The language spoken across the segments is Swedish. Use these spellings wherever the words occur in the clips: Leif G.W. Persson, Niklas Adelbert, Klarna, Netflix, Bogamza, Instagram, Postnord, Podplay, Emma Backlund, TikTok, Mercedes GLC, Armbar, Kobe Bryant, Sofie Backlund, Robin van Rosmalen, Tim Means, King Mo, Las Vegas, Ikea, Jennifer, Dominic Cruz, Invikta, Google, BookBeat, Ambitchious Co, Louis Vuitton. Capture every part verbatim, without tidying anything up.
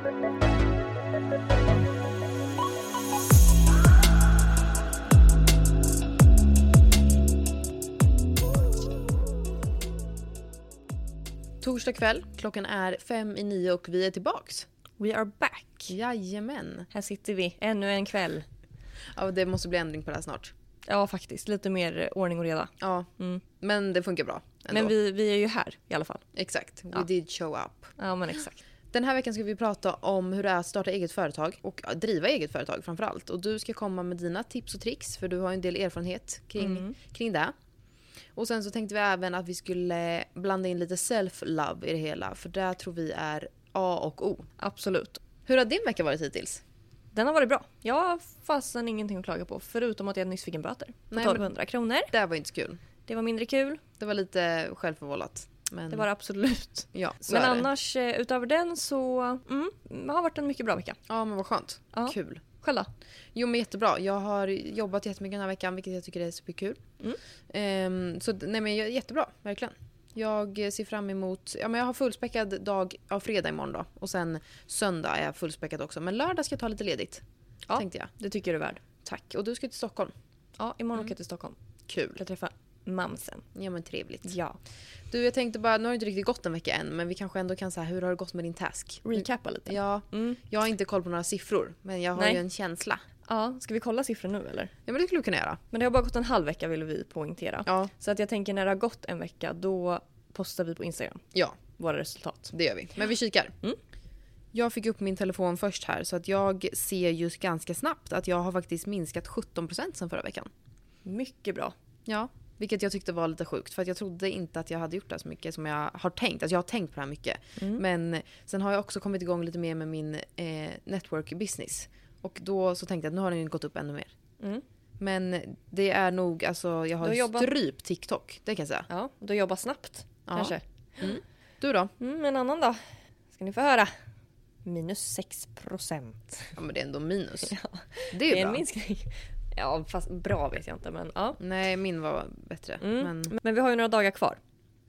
Torsdag kväll, klockan är fem i nio och vi är tillbaks. We are back. Jajamän. Här sitter vi, ännu en kväll. Ja, det måste bli ändring på det här snart. Ja, faktiskt. Lite mer ordning och reda. Ja, mm. Men det funkar bra ändå. Men vi, vi är ju här i alla fall. Exakt, we ja. did show up. Ja, men exakt. Den här veckan ska vi prata om hur det är att starta eget företag och driva eget företag framförallt. Och du ska komma med dina tips och tricks för du har en del erfarenhet kring, mm. kring det. Och sen så tänkte vi även att vi skulle blanda in lite self-love i det hela. För det tror vi är A och O. Absolut. Hur har din vecka varit hittills? Den har varit bra. Jag har fastän ingenting att klaga på. Förutom att jag nyss fick en böter på tolv hundra kronor. Det var inte så kul. Det var mindre kul. Det var lite självförvållat. Men... Det var absolut. Ja, men annars det. Utöver den så mm, det har varit en mycket bra vecka. Ja, men vad skönt. Ja. Kul. Själva? Jo, men jättebra. Jag har jobbat jättemycket den här veckan, vilket jag tycker är superkul. Mm. Ehm, så nej, men jättebra, verkligen. Jag ser fram emot... Ja, men jag har fullspäckad dag av ja, fredag imorgon då. Och sen söndag är jag fullspäckad också. Men lördag ska jag ta lite ledigt, ja, tänkte jag. Det tycker du är värd. Tack. Och du ska till Stockholm. Ja, imorgon mm. åker jag till Stockholm. Kul. Jag träffar mamsen. Ja, men trevligt. Ja. Du, jag tänkte bara, nu har det inte riktigt gått en vecka än, men vi kanske ändå kan säga, hur har det gått med din task? Recappa lite. Ja, mm. jag har inte koll på några siffror, men jag har Nej. ju en känsla. Ja, ska vi kolla siffror nu eller? Ja, men det skulle vi kunna göra. Men det har bara gått en halv vecka, vill vi poängtera. Ja. Så att jag tänker, när det har gått en vecka, då postar vi på Instagram. Ja. Våra resultat. Det gör vi. Men vi kikar. Mm. Jag fick upp min telefon först här, så att jag ser just ganska snabbt att jag har faktiskt minskat sjutton procent sedan förra veckan. Mycket bra. Ja. Vilket jag tyckte var lite sjukt. För att jag trodde inte att jag hade gjort det så mycket som jag har tänkt. Alltså jag har tänkt på det här mycket. Mm. Men sen har jag också kommit igång lite mer med min eh, network business. Och då så tänkte jag att nu har den ju gått upp ännu mer. Mm. Men det är nog, alltså jag har jobbat... strypt TikTok. Det kan jag säga. Ja, du jobbar snabbt ja. kanske. Mm. Du då? Mm, en annan då. Ska ni få höra? Minus sex procent. Ja, men det är ändå minus. Ja. Det är, det är en minskning. Ja, fast bra vet jag inte. Men, ja. Nej, min var bättre. Mm. Men... men vi har ju några dagar kvar.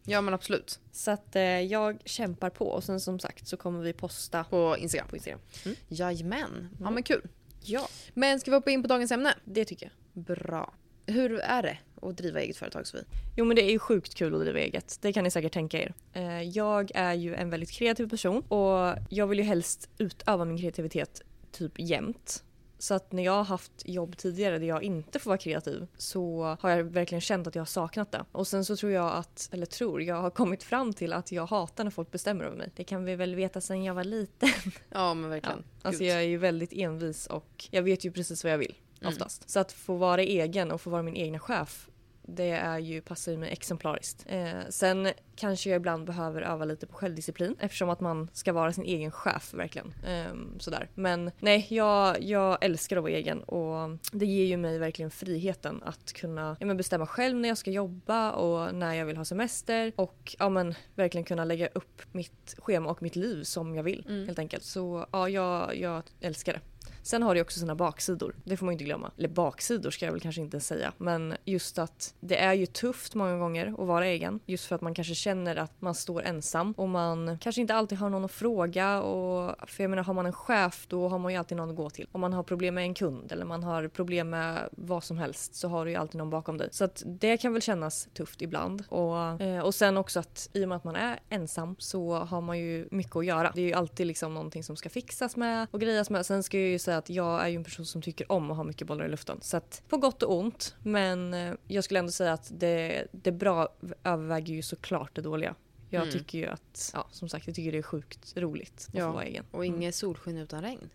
Ja, men absolut. Så att eh, jag kämpar på. Och sen som sagt så kommer vi posta på Instagram. På Instagram. Mm. Jajamän. Mm. Ja, men kul. Ja. Men ska vi hoppa in på dagens ämne? Det tycker jag. Bra. Hur är det att driva eget företag, Sofie? Jo, men det är ju sjukt kul att driva eget. Det kan ni säkert tänka er. Eh, jag är ju en väldigt kreativ person. Och jag vill ju helst utöva min kreativitet typ jämt. Så att när jag har haft jobb tidigare där jag inte får vara kreativ så har jag verkligen känt att jag har saknat det. Och sen så tror jag att, eller tror, jag har kommit fram till att jag hatar när folk bestämmer över mig. Det kan vi väl veta sedan jag var liten. Ja, men verkligen. Ja. Alltså jag är ju väldigt envis och jag vet ju precis vad jag vill oftast. Mm. Så att få vara egen och få vara min egna chef, det är ju, passar ju mig exemplariskt. Eh, sen kanske jag ibland behöver öva lite på självdisciplin. Eftersom att man ska vara sin egen chef, verkligen. Eh, sådär. Men nej, jag, jag älskar att vara egen. Och det ger ju mig verkligen friheten att kunna ja, men bestämma själv när jag ska jobba och när jag vill ha semester. Och ja, men, verkligen kunna lägga upp mitt schema och mitt liv som jag vill, mm. helt enkelt. Så ja, jag, jag älskar det. Sen har det också sina baksidor, det får man inte glömma. Eller baksidor ska jag väl kanske inte säga. Men just att det är ju tufft många gånger att vara egen. Just för att man kanske känner att man står ensam. Och man kanske inte alltid har någon att fråga. Och, för jag menar, har man en chef då har man ju alltid någon att gå till. Om man har problem med en kund eller man har problem med vad som helst så har du ju alltid någon bakom dig. Så att det kan väl kännas tufft ibland. Och, och sen också att i och med att man är ensam så har man ju mycket att göra. Det är ju alltid liksom någonting som ska fixas med och grejas med. Sen ska jag ju säga att jag är ju en person som tycker om att ha mycket bollar i luften. Så att på gott och ont. Men jag skulle ändå säga att det, det bra överväger ju såklart det dåliga. Jag mm. tycker ju att, ja, som sagt, jag tycker det är sjukt roligt att ja. få vara egen. Och inget mm. solsken utan regn.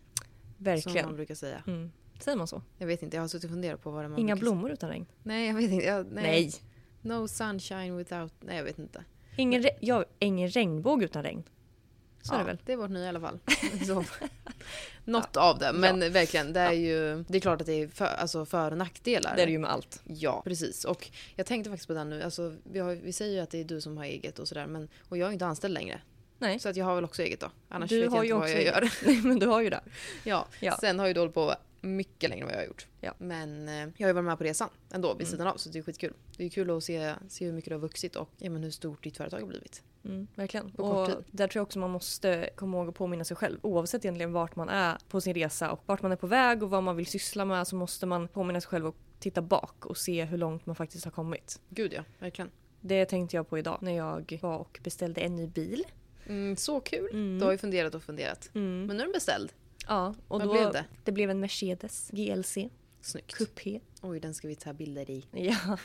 Verkligen. Som man brukar säga. Mm. Säger man så? Jag vet inte, jag har suttit och funderat på vad det man Inga blommor säga. Utan regn? Nej, jag vet inte. Jag, nej. nej. No sunshine without... Nej, jag vet inte. Ingen, re- jag, ingen regnbåg utan regn. Så ja, är det väl. Det är vårt nya i alla fall. Något ja. av det, men ja. verkligen, det är ja. ju det är klart att det är för, alltså för- och nackdelar. Det är det ju med allt. Ja, precis. Och jag tänkte faktiskt på det nu, alltså, vi, har, vi säger ju att det är du som har eget och sådär, men och jag är inte anställd längre. Nej. Så att jag har väl också eget då. Annars du vet har jag inte vad jag eget. gör. Nej, men du har ju det. Ja, ja. Sen har ju du hållit på mycket längre än vad jag har gjort. Ja. Men eh, jag har ju varit med på resan ändå vid mm. sidan av, så det är skitkul. Det är kul att se, se hur mycket du har vuxit och ja, men hur stort ditt företag har blivit. Mm, verkligen. Och där tror jag också man måste komma ihåg och påminna sig själv. Oavsett egentligen vart man är på sin resa och vart man är på väg och vad man vill syssla med, så måste man påminna sig själv och titta bak och se hur långt man faktiskt har kommit. Gud ja, verkligen. Det tänkte jag på idag när jag var och beställde en ny bil. Mm, så kul. Mm. Du har ju funderat och funderat. Mm. Men nu är den beställd. Ja, och vad då blev det? Det blev en Mercedes G L C. Snyggt. Coupé. Oj, den ska vi ta bilder i. Ja,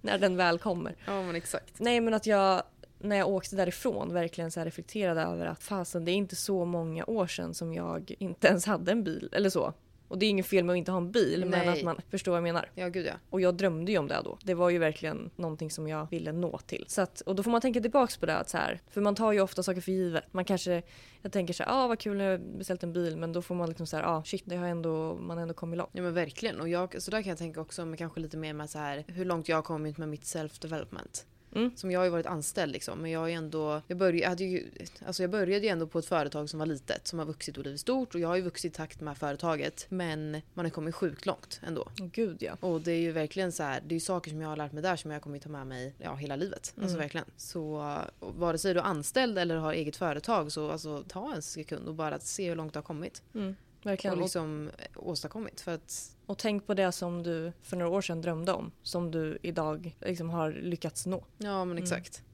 när den väl kommer. Ja, men exakt. Nej, men att jag... När jag åkte därifrån verkligen så här reflekterade över att fasen, det är inte så många år sedan som jag inte ens hade en bil eller så. Och det är ingen fel med att inte ha en bil, nej, men att man förstår vad jag menar. Ja, gud ja. Och jag drömde ju om det då. Det var ju verkligen någonting som jag ville nå till. Så att, och då får man tänka tillbaka på det att så här, för man tar ju ofta saker för givet. Man kanske, jag tänker så här, ah, vad kul när jag beställt en bil, men då får man liksom så här, ah, shit, det har ändå, man har ändå kommit långt. Ja men verkligen, och jag, så där kan jag tänka också med kanske lite mer med så här, hur långt jag har kommit med mitt self-development. Mm. Som jag har ju varit anställd liksom, men jag har ju ändå jag började, hade ju, alltså jag började ju ändå på ett företag som var litet, som har vuxit och blivit stort, och jag har ju vuxit i takt med företaget, men man har kommit sjukt långt ändå. Gud ja. Och det är ju verkligen så här, det är ju saker som jag har lärt mig där som jag kommer ta med mig ja, hela livet. Mm. Alltså verkligen. Så vare sig du är anställd eller har eget företag, så alltså, ta en sekund och bara se hur långt du har kommit. Mm. Verkligen. Och liksom åstadkommit för att... Och tänk på det som du för några år sedan drömde om, som du idag liksom har lyckats nå. Ja, men exakt. Mm.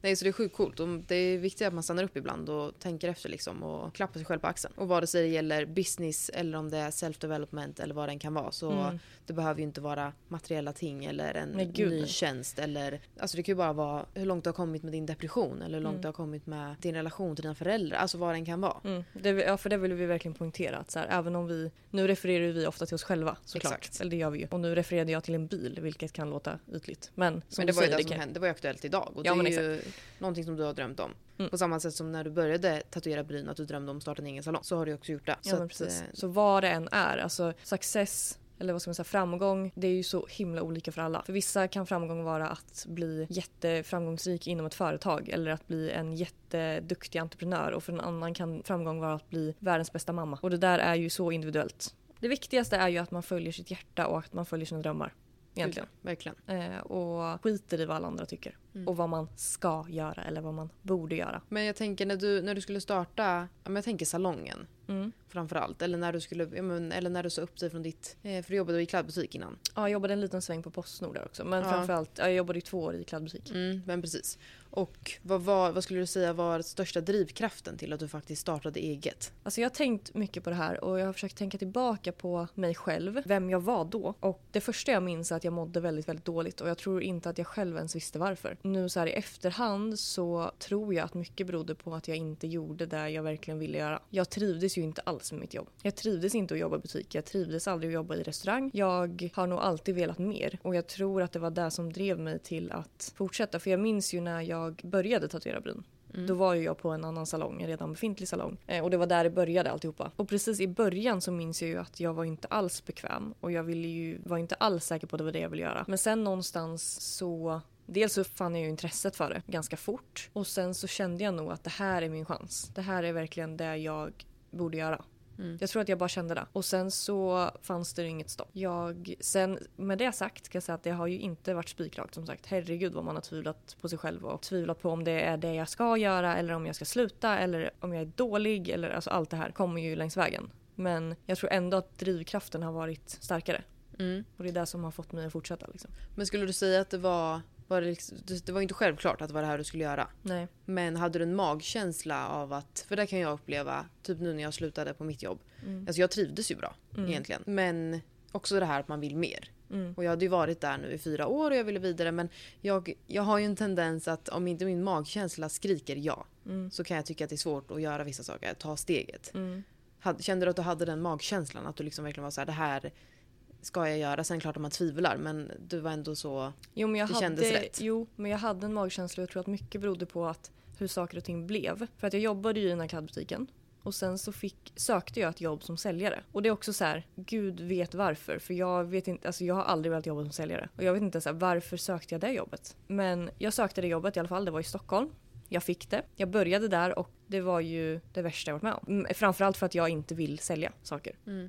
Nej, så det är sjukt coolt. Och det är viktigt att man stannar upp ibland och tänker efter liksom, och klappar sig själv på axeln. Och vare sig det gäller business eller om det är self-development eller vad den kan vara. Så mm. det behöver ju inte vara materiella ting eller en nej, gud, ny nej. tjänst. Eller, alltså det kan ju bara vara hur långt du har kommit med din depression eller hur långt mm. du har kommit med din relation till dina föräldrar. Alltså vad den kan vara. Mm. Det, ja, för det vill vi verkligen poängtera. Att så här, även om vi, nu refererar vi ofta till oss själva såklart. Exakt. Eller det gör vi ju. Och nu refererade jag till en bil, vilket kan låta ytligt. Men, som men det var ju det som kan... hände, det var ju aktuellt idag. Och ja, det men exakt. Ju... någonting som du har drömt om. Mm. På samma sätt som när du började tatuera bryn, att du drömde om att starta en egen salong, så har du också gjort det. Ja, så, men precis. Att, så vad det än är, alltså success eller vad ska man säga, framgång, det är ju så himla olika för alla. För vissa kan framgång vara att bli jätteframgångsrik inom ett företag eller att bli en jätteduktig entreprenör, och för en annan kan framgång vara att bli världens bästa mamma. Och det där är ju så individuellt. Det viktigaste är ju att man följer sitt hjärta och att man följer sina drömmar. Egentligen. Ja, verkligen. Eh, och skiter i vad alla andra tycker. Mm. Och vad man ska göra eller vad man borde göra. Men jag tänker när du, när du skulle starta, ja, men jag tänker salongen mm. framförallt. Eller när du skulle, ja, men, eller när du sa upp dig från ditt, eh, för du jobbade i klädbutik innan. Ja, jag jobbade en liten sväng på Postnord där också. Men ja. framförallt, ja, jag jobbade i två år i klädbutik. Mm, men precis. Och vad, var, vad skulle du säga var största drivkraften till att du faktiskt startade eget? Alltså jag har tänkt mycket på det här och jag har försökt tänka tillbaka på mig själv, vem jag var då. Och det första jag minns är att jag mådde väldigt, väldigt dåligt, och jag tror inte att jag själv ens visste varför. Nu så här i efterhand så tror jag att mycket berodde på att jag inte gjorde det jag verkligen ville göra. Jag trivdes ju inte alls med mitt jobb. Jag trivdes inte att jobba i butik, jag trivdes aldrig att jobba i restaurang. Jag har nog alltid velat mer, och jag tror att det var det som drev mig till att fortsätta. För jag minns ju när jag Jag började tatuera bryn. Mm. Då var ju jag på en annan salong, en redan befintlig salong. Eh, och det var där det började alltihopa. Och precis i början så minns jag ju att jag var inte alls bekväm. Och jag ville ju, var inte alls säker på att det var det jag ville göra. Men sen någonstans så... Dels så fann jag ju intresset för det ganska fort. Och sen så kände jag nog att det här är min chans. Det här är verkligen det jag borde göra. Mm. Jag tror att jag bara kände det. Och sen så fanns det inget stopp. Jag, sen med det sagt ska jag säga att det har ju inte varit spikrakt som sagt. Herregud vad man har tvivlat på sig själv och tvivlat på om det är det jag ska göra eller om jag ska sluta eller om jag är dålig eller alltså allt det här kommer ju längs vägen. Men jag tror ändå att drivkraften har varit starkare. Mm. Och det är det som har fått mig att fortsätta liksom. Men skulle du säga att det var... Var det, det var inte självklart att det var det här du skulle göra. Nej. Men hade du en magkänsla av att... För det kan jag uppleva, typ nu när jag slutade på mitt jobb. Mm. Alltså jag trivdes ju bra mm. egentligen. Men också det här att man vill mer. Mm. Och jag hade ju varit där nu i fyra år och jag ville vidare. Men jag, jag har ju en tendens att om inte min magkänsla skriker ja. Mm. Så kan jag tycka att det är svårt att göra vissa saker. Ta steget. Mm. Kände du att du hade den magkänslan? Att du liksom verkligen var så här, det här... ska jag göra? Sen klart om man tvivlar, men du var ändå så... Jo, men jag det hade, kändes rätt. Jo, men jag hade en magkänsla och jag tror att mycket berodde på att hur saker och ting blev. För att jag jobbade ju i den här klädbutiken och sen så fick, sökte jag ett jobb som säljare. Och det är också så här, Gud vet varför. För jag vet inte, alltså jag har aldrig velat jobba som säljare. Och jag vet inte så här, varför sökte jag det jobbet? Men jag sökte det jobbet i alla fall, det var i Stockholm. Jag fick det. Jag började där och det var ju det värsta jag varit med om. Framförallt för att jag inte vill sälja saker. Mm.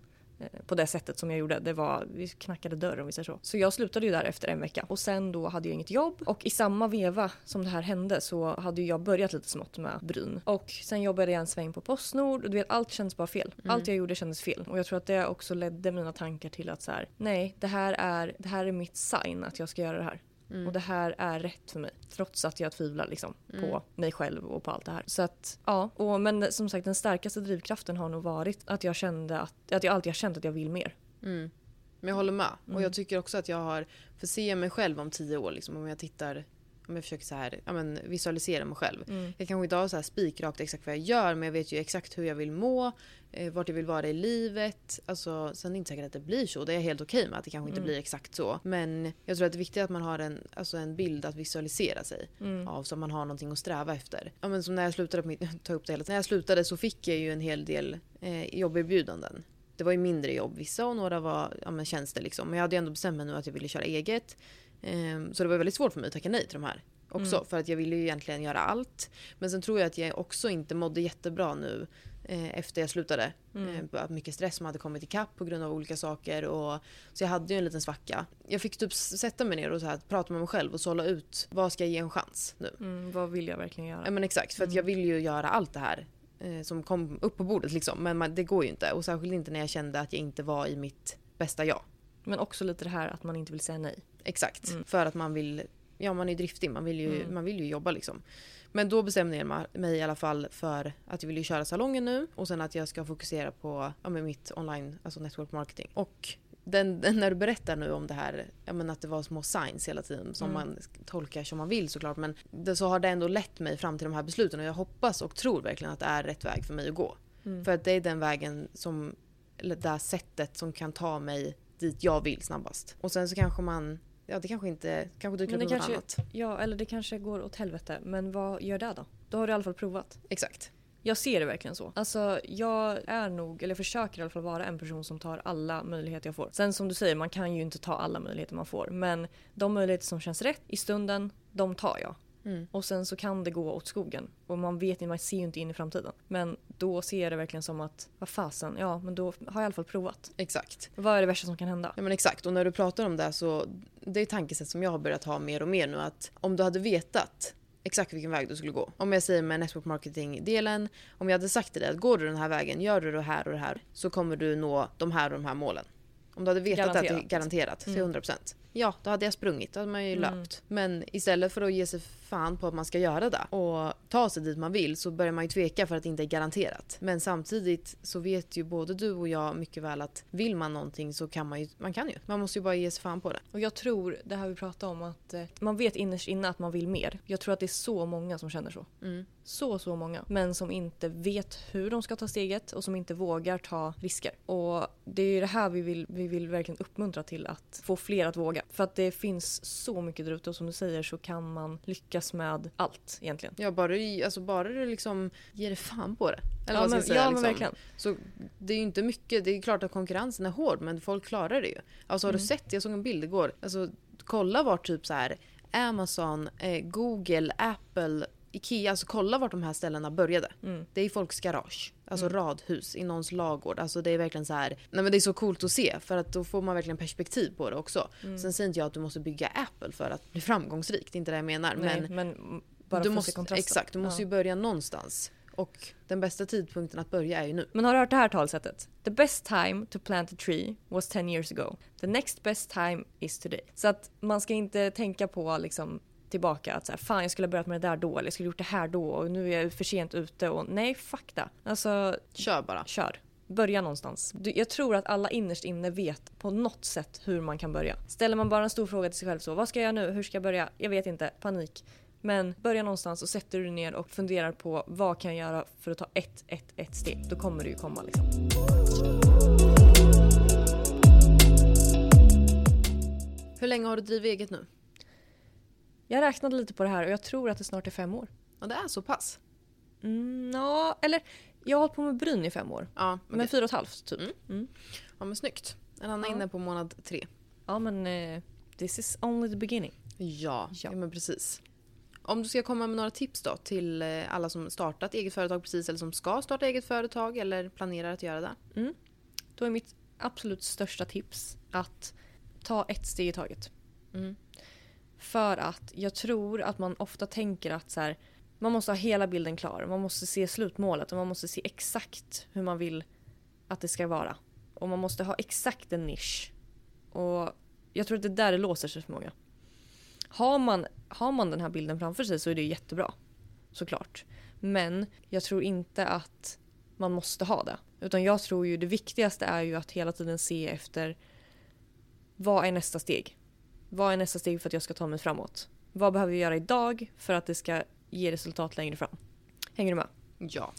på det sättet som jag gjorde. Det var, vi knackade dörren om vi säger så. Så jag slutade ju där efter en vecka. Och sen då hade jag inget jobb. Och i samma veva som det här hände så hade jag börjat lite smått med bryn. Och sen jobbade jag en sväng på Postnord. Och du vet, allt kändes bara fel. Mm. Allt jag gjorde kändes fel. Och jag tror att det också ledde mina tankar till att så här, nej, det här är, det här är mitt sign att jag ska göra det här. Mm. Och det här är rätt för mig. Trots att jag tvivlar liksom, mm. på mig själv och på allt det här. Så att, ja. Och, men som sagt, den starkaste drivkraften har nog varit att jag kände att, att jag alltid har känt att jag vill mer. Mm. Men jag håller med. Mm. Och jag tycker också att jag har, för se mig själv om tio år, liksom, om jag tittar, om jag försöker så här, ja, men visualisera mig själv. Mm. Jag kanske inte har så här spikrakt exakt vad jag gör, men jag vet ju exakt hur jag vill må, eh, vart jag vill vara i livet. Alltså, sen är det inte säkert att det blir så. Det är helt okej med att det kanske inte mm. blir exakt så. Men jag tror att det är viktigt att man har en, alltså en bild att visualisera sig mm. av, så man har någonting att sträva efter. Ja, men som när jag slutade på mitt, ta upp det hela. När jag slutade så fick jag ju en hel del eh, jobberbjudanden. Det var ju mindre jobb vissa, och några var ja, men tjänster liksom. Men jag hade ju ändå bestämt mig nu att jag ville köra eget. Så det var väldigt svårt för mig att tacka nej till de här också. Mm. För att jag ville ju egentligen göra allt. Men sen tror jag att jag också inte mådde jättebra nu eh, efter jag slutade. Mm. Eh, mycket stress som hade kommit ikapp på grund av olika saker. Och, så jag hade ju en liten svacka. Jag fick typ sätta mig ner och så här, prata med mig själv och sålla ut. Vad ska jag ge en chans nu? Mm, vad vill jag verkligen göra? Eh, men exakt, för mm. att jag vill ju göra allt det här eh, som kom upp på bordet. Liksom. Men man, det går ju inte. Och särskilt inte när jag kände att jag inte var i mitt bästa jag. Men också lite det här att man inte vill säga nej. Exakt, mm. för att man vill, ja man är driftig, man vill ju, mm. man vill ju jobba liksom. Men då bestämde jag mig i alla fall för att jag vill ju köra salongen nu, och sen att jag ska fokusera på ja, med mitt online, alltså network marketing. Och den, den, när du berättar nu om det här, jag menar att det var små signs hela tiden som mm. man tolkar som man vill såklart, men det, så har det ändå lett mig fram till de här besluten, och jag hoppas och tror verkligen att det är rätt väg för mig att gå. Mm. För att det är den vägen som, eller det här sättet som kan ta mig dit jag vill snabbast. Och sen så kanske man, ja, det kanske inte kanske dyker upp något kanske, annat. Ja, eller det kanske går åt helvete. Men vad gör det då? Då har du i alla fall provat. Exakt. Jag ser det verkligen så. Alltså, jag är nog, eller försöker i alla fall vara en person som tar alla möjligheter jag får. Sen som du säger, man kan ju inte ta alla möjligheter man får. Men de möjligheter som känns rätt i stunden, de tar jag. Mm. Och sen så kan det gå åt skogen. Och man vet inte, man ser ju inte in i framtiden. Men då ser jag det verkligen som att, vad fasen, ja men då har jag i alla fall provat. Exakt. Vad är det värsta som kan hända? Ja men exakt, och när du pratar om det så, det är tankesätt som jag har börjat ha mer och mer nu, att om du hade vetat exakt vilken väg du skulle gå. Om jag säger med network marketing-delen, om jag hade sagt till dig att går du den här vägen, gör du det här och det här, så kommer du nå de här och de här målen. Om du hade vetat garanterat. Att det är garanterat till mm. hundra procent. Ja, då hade jag sprungit. Då hade man ju mm. löpt. Men istället för att ge sig fan på att man ska göra det och ta sig dit man vill, så börjar man ju tveka för att det inte är garanterat. Men samtidigt så vet ju både du och jag mycket väl att vill man någonting så kan man ju. Man kan ju. Man måste ju bara ge sig fan på det. Och jag tror det här vi pratar om, att man vet innerst inne att man vill mer. Jag tror att det är så många som känner så. Mm. Så, så många. Men som inte vet hur de ska ta steget och som inte vågar ta risker. Och det är ju det här vi vill, vi vill verkligen uppmuntra till, att få fler att våga. För att det finns så mycket där ute, och som du säger så kan man lyckas med allt egentligen. Ja, bara du alltså bara du liksom ger dig fan på det. Eller ja, vad ska jag säga, ja, liksom. Men verkligen. Så det är ju inte mycket, det är klart att konkurrensen är hård, men folk klarar det ju. Alltså har mm. du sett, jag såg en bild igår. Alltså kolla vart typ så här Amazon, eh, Google, Apple, Ikea, alltså kolla vart de här ställena började. Mm. Det är folks garage, alltså mm. radhus i någons lagård. Alltså det är verkligen så här, nej men det är så coolt att se, för att då får man verkligen perspektiv på det också. Mm. Sen säger inte jag att du måste bygga Apple för att bli framgångsrik, det är inte det jag menar. Nej, men, men bara du måste, kontrasten. Exakt, du måste ja. ju börja någonstans. Och den bästa tidpunkten att börja är ju nu. Men har du hört det här talsättet? The best time to plant a tree was ten years ago. The next best time is today. Så att man ska inte tänka på liksom tillbaka att så här, fan jag skulle ha börjat med det där då, eller jag skulle ha gjort det här då, och nu är jag för sent ute, och nej, fuck det. Alltså, kör bara. Kör. Börja någonstans. Jag tror att alla innerst inne vet på något sätt hur man kan börja. Ställer man bara en stor fråga till sig själv så, vad ska jag göra nu? Hur ska jag börja? Jag vet inte. Panik. Men börja någonstans, och sätter du dig ner och funderar på vad kan jag göra för att ta ett, ett, ett steg. Då kommer det ju komma liksom. Hur länge har du drivit eget nu? Jag räknade lite på det här, och jag tror att det snart är fem år. Ja, det är så pass. Mm, ja, eller jag har hållit på med bryn i fem år. Ja, okay. Men fyra och ett halvt typ. Mm. Mm. Ja, men snyggt. En annan ja. inne på månad tre. Ja, men uh, this is only the beginning. Ja, ja. ja, men precis. Om du ska komma med några tips då till alla som startat eget företag precis, eller som ska starta eget företag eller planerar att göra det. Mm. Då är mitt absolut största tips att ta ett steg i taget. Mm. För att jag tror att man ofta tänker att så här, man måste ha hela bilden klar. Man måste se slutmålet och man måste se exakt hur man vill att det ska vara. Och man måste ha exakt en nisch. Och jag tror att det där det låser sig för många. Har man, har man den här bilden framför sig så är det jättebra. Såklart. Men jag tror inte att man måste ha det. Utan jag tror ju det viktigaste är ju att hela tiden se efter vad är nästa steg? Vad är nästa steg för att jag ska ta mig framåt? Vad behöver jag göra idag för att det ska ge resultat längre fram? Hänger du med? Ja.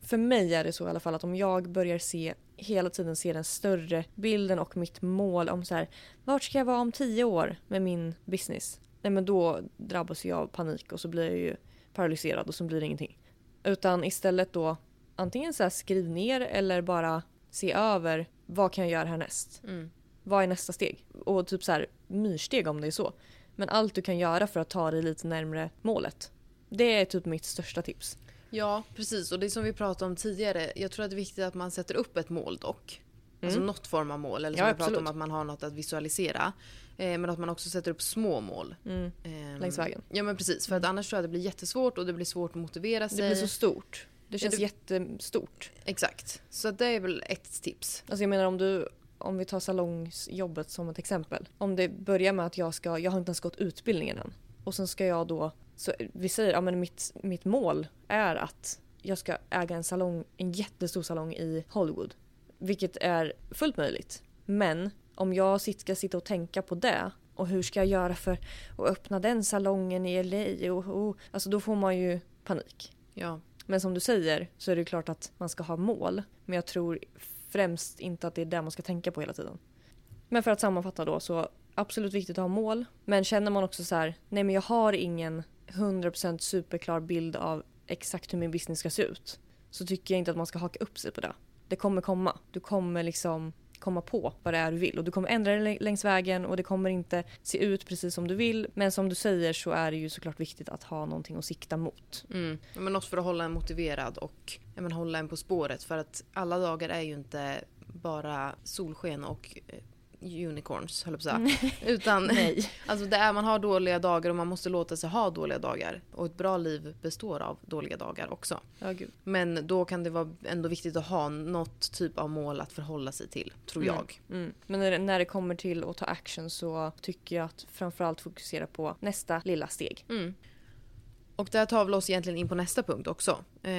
För mig är det så i alla fall att om jag börjar se hela tiden se den större bilden och mitt mål om så här, vart ska jag vara om tio år med min business? Nej, men då drabbas jag av panik och så blir jag ju paralyserad och så blir det ingenting. Utan istället då antingen så här skriv ner eller bara se över vad kan jag göra härnäst? Mm. Vad är nästa steg? Och typ så här myrsteg om det är så. Men allt du kan göra för att ta dig lite närmare målet. Det är typ mitt största tips. Ja, precis. Och det som vi pratade om tidigare. Jag tror att det är viktigt att man sätter upp ett mål dock. Mm. Alltså något form av mål. Eller som ja, vi pratade om att man har något att visualisera. Eh, men att man också sätter upp små mål. Mm. Eh, Längs vägen. Ja, men precis. För att annars tror jag att det blir jättesvårt och det blir svårt att motivera sig. Det blir så stort. Det känns ja, det... jättestort. Exakt. Så det är väl ett tips. Alltså jag menar om du... Om vi tar salongsjobbet som ett exempel. Om det börjar med att jag ska... Jag har inte ens gått utbildningen än. Och sen ska jag då... Så vi säger, ja men mitt, mitt mål är att jag ska äga en salong, en jättestor salong i Hollywood. Vilket är fullt möjligt. Men om jag ska sitta och tänka på det och hur ska jag göra för att öppna den salongen i L A och, och, alltså då får man ju panik. Ja. Men som du säger så är det ju klart att man ska ha mål. Men jag tror främst inte att det är det man ska tänka på hela tiden. Men för att sammanfatta då så absolut viktigt att ha mål. Men känner man också så här, nej men jag har ingen hundra procent superklar bild av exakt hur min business ska se ut. Så tycker jag inte att man ska haka upp sig på det. Det kommer komma. Du kommer liksom komma på vad det är du vill. Och du kommer ändra dig längs vägen och det kommer inte se ut precis som du vill. Men som du säger så är det ju såklart viktigt att ha någonting att sikta mot. Mm. Ja, men något för att hålla en motiverad och ja, men hålla en på spåret. För att alla dagar är ju inte bara solsken och... unicorns, höll jag på att säga. Utan, nej. Alltså det är, man har dåliga dagar och man måste låta sig ha dåliga dagar. Och ett bra liv består av dåliga dagar också. Ja, gud. Men då kan det vara ändå viktigt att ha något typ av mål att förhålla sig till, tror mm. jag. Mm. Men när det, när det kommer till att ta action så tycker jag att framförallt fokusera på nästa lilla steg. Mm. Och där tar vi oss egentligen in på nästa punkt också. Eh,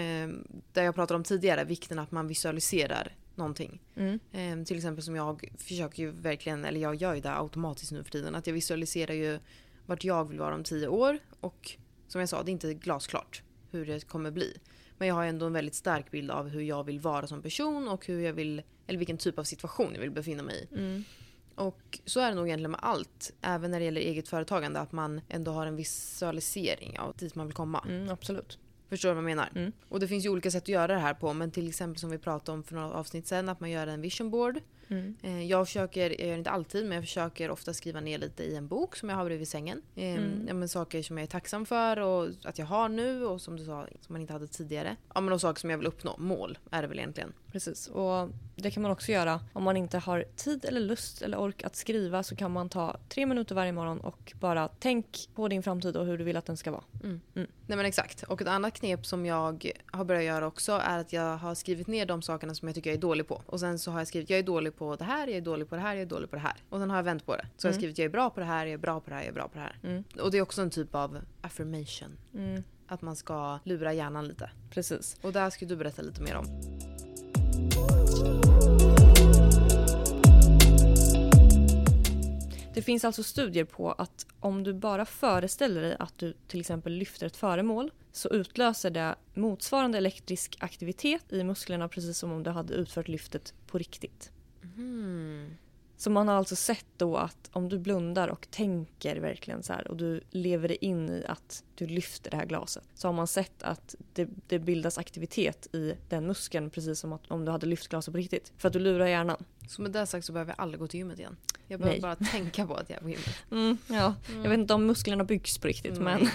där jag pratade om tidigare, vikten att man visualiserar någonting. Mm. Eh, till exempel som jag försöker ju verkligen, eller jag gör ju det automatiskt nu för tiden, att jag visualiserar ju vart jag vill vara om tio år och som jag sa, det är inte glasklart hur det kommer bli. Men jag har ändå en väldigt stark bild av hur jag vill vara som person och hur jag vill, eller vilken typ av situation jag vill befinna mig i. Mm. Och så är det nog egentligen med allt, även när det gäller eget företagande, att man ändå har en visualisering av dit man vill komma. Mm, absolut. Förstår du vad jag menar? Mm. Och det finns ju olika sätt att göra det här på. Men till exempel som vi pratade om för några avsnitt sen, att man gör en vision board. Mm. Eh, jag försöker, jag gör inte alltid, men jag försöker ofta skriva ner lite i en bok som jag har bredvid sängen. Eh, mm. ja, men saker som jag är tacksam för och att jag har nu och som du sa, som man inte hade tidigare. Ja, men de saker som jag vill uppnå. Mål är det väl egentligen. Precis, och det kan man också göra. Om man inte har tid eller lust eller ork att skriva så kan man ta tre minuter varje morgon och bara tänk på din framtid och hur du vill att den ska vara. Mm. Mm. Nej men exakt. Och ett annat knep som jag har börjat göra också är att jag har skrivit ner de sakerna som jag tycker jag är dålig på. Och sen så har jag skrivit jag är dålig på det här, jag är dålig på det här, jag är dålig på det här. Och sen har jag vänt på det. Så mm. jag har skrivit jag är bra på det här, jag är bra på det här, jag är bra på det här. Mm. Och det är också en typ av affirmation. Mm. Att man ska lura hjärnan lite. Precis. Och där ska du berätta lite mer om. Det finns alltså studier på att om du bara föreställer dig att du till exempel lyfter ett föremål så utlöser det motsvarande elektrisk aktivitet i musklerna precis som om du hade utfört lyftet på riktigt. Mm. Så man har alltså sett då att om du blundar och tänker verkligen så här och du lever dig in i att du lyfter det här glaset så har man sett att det, det bildas aktivitet i den muskeln precis som att om du hade lyft glaset på riktigt. För att du lurar hjärnan. Så med det sagt så behöver jag aldrig gå till gymmet igen. Jag behöver Nej. bara tänka på att jag är på gymmet. Mm, ja. mm. Jag vet inte om musklerna byggs på riktigt mm. men...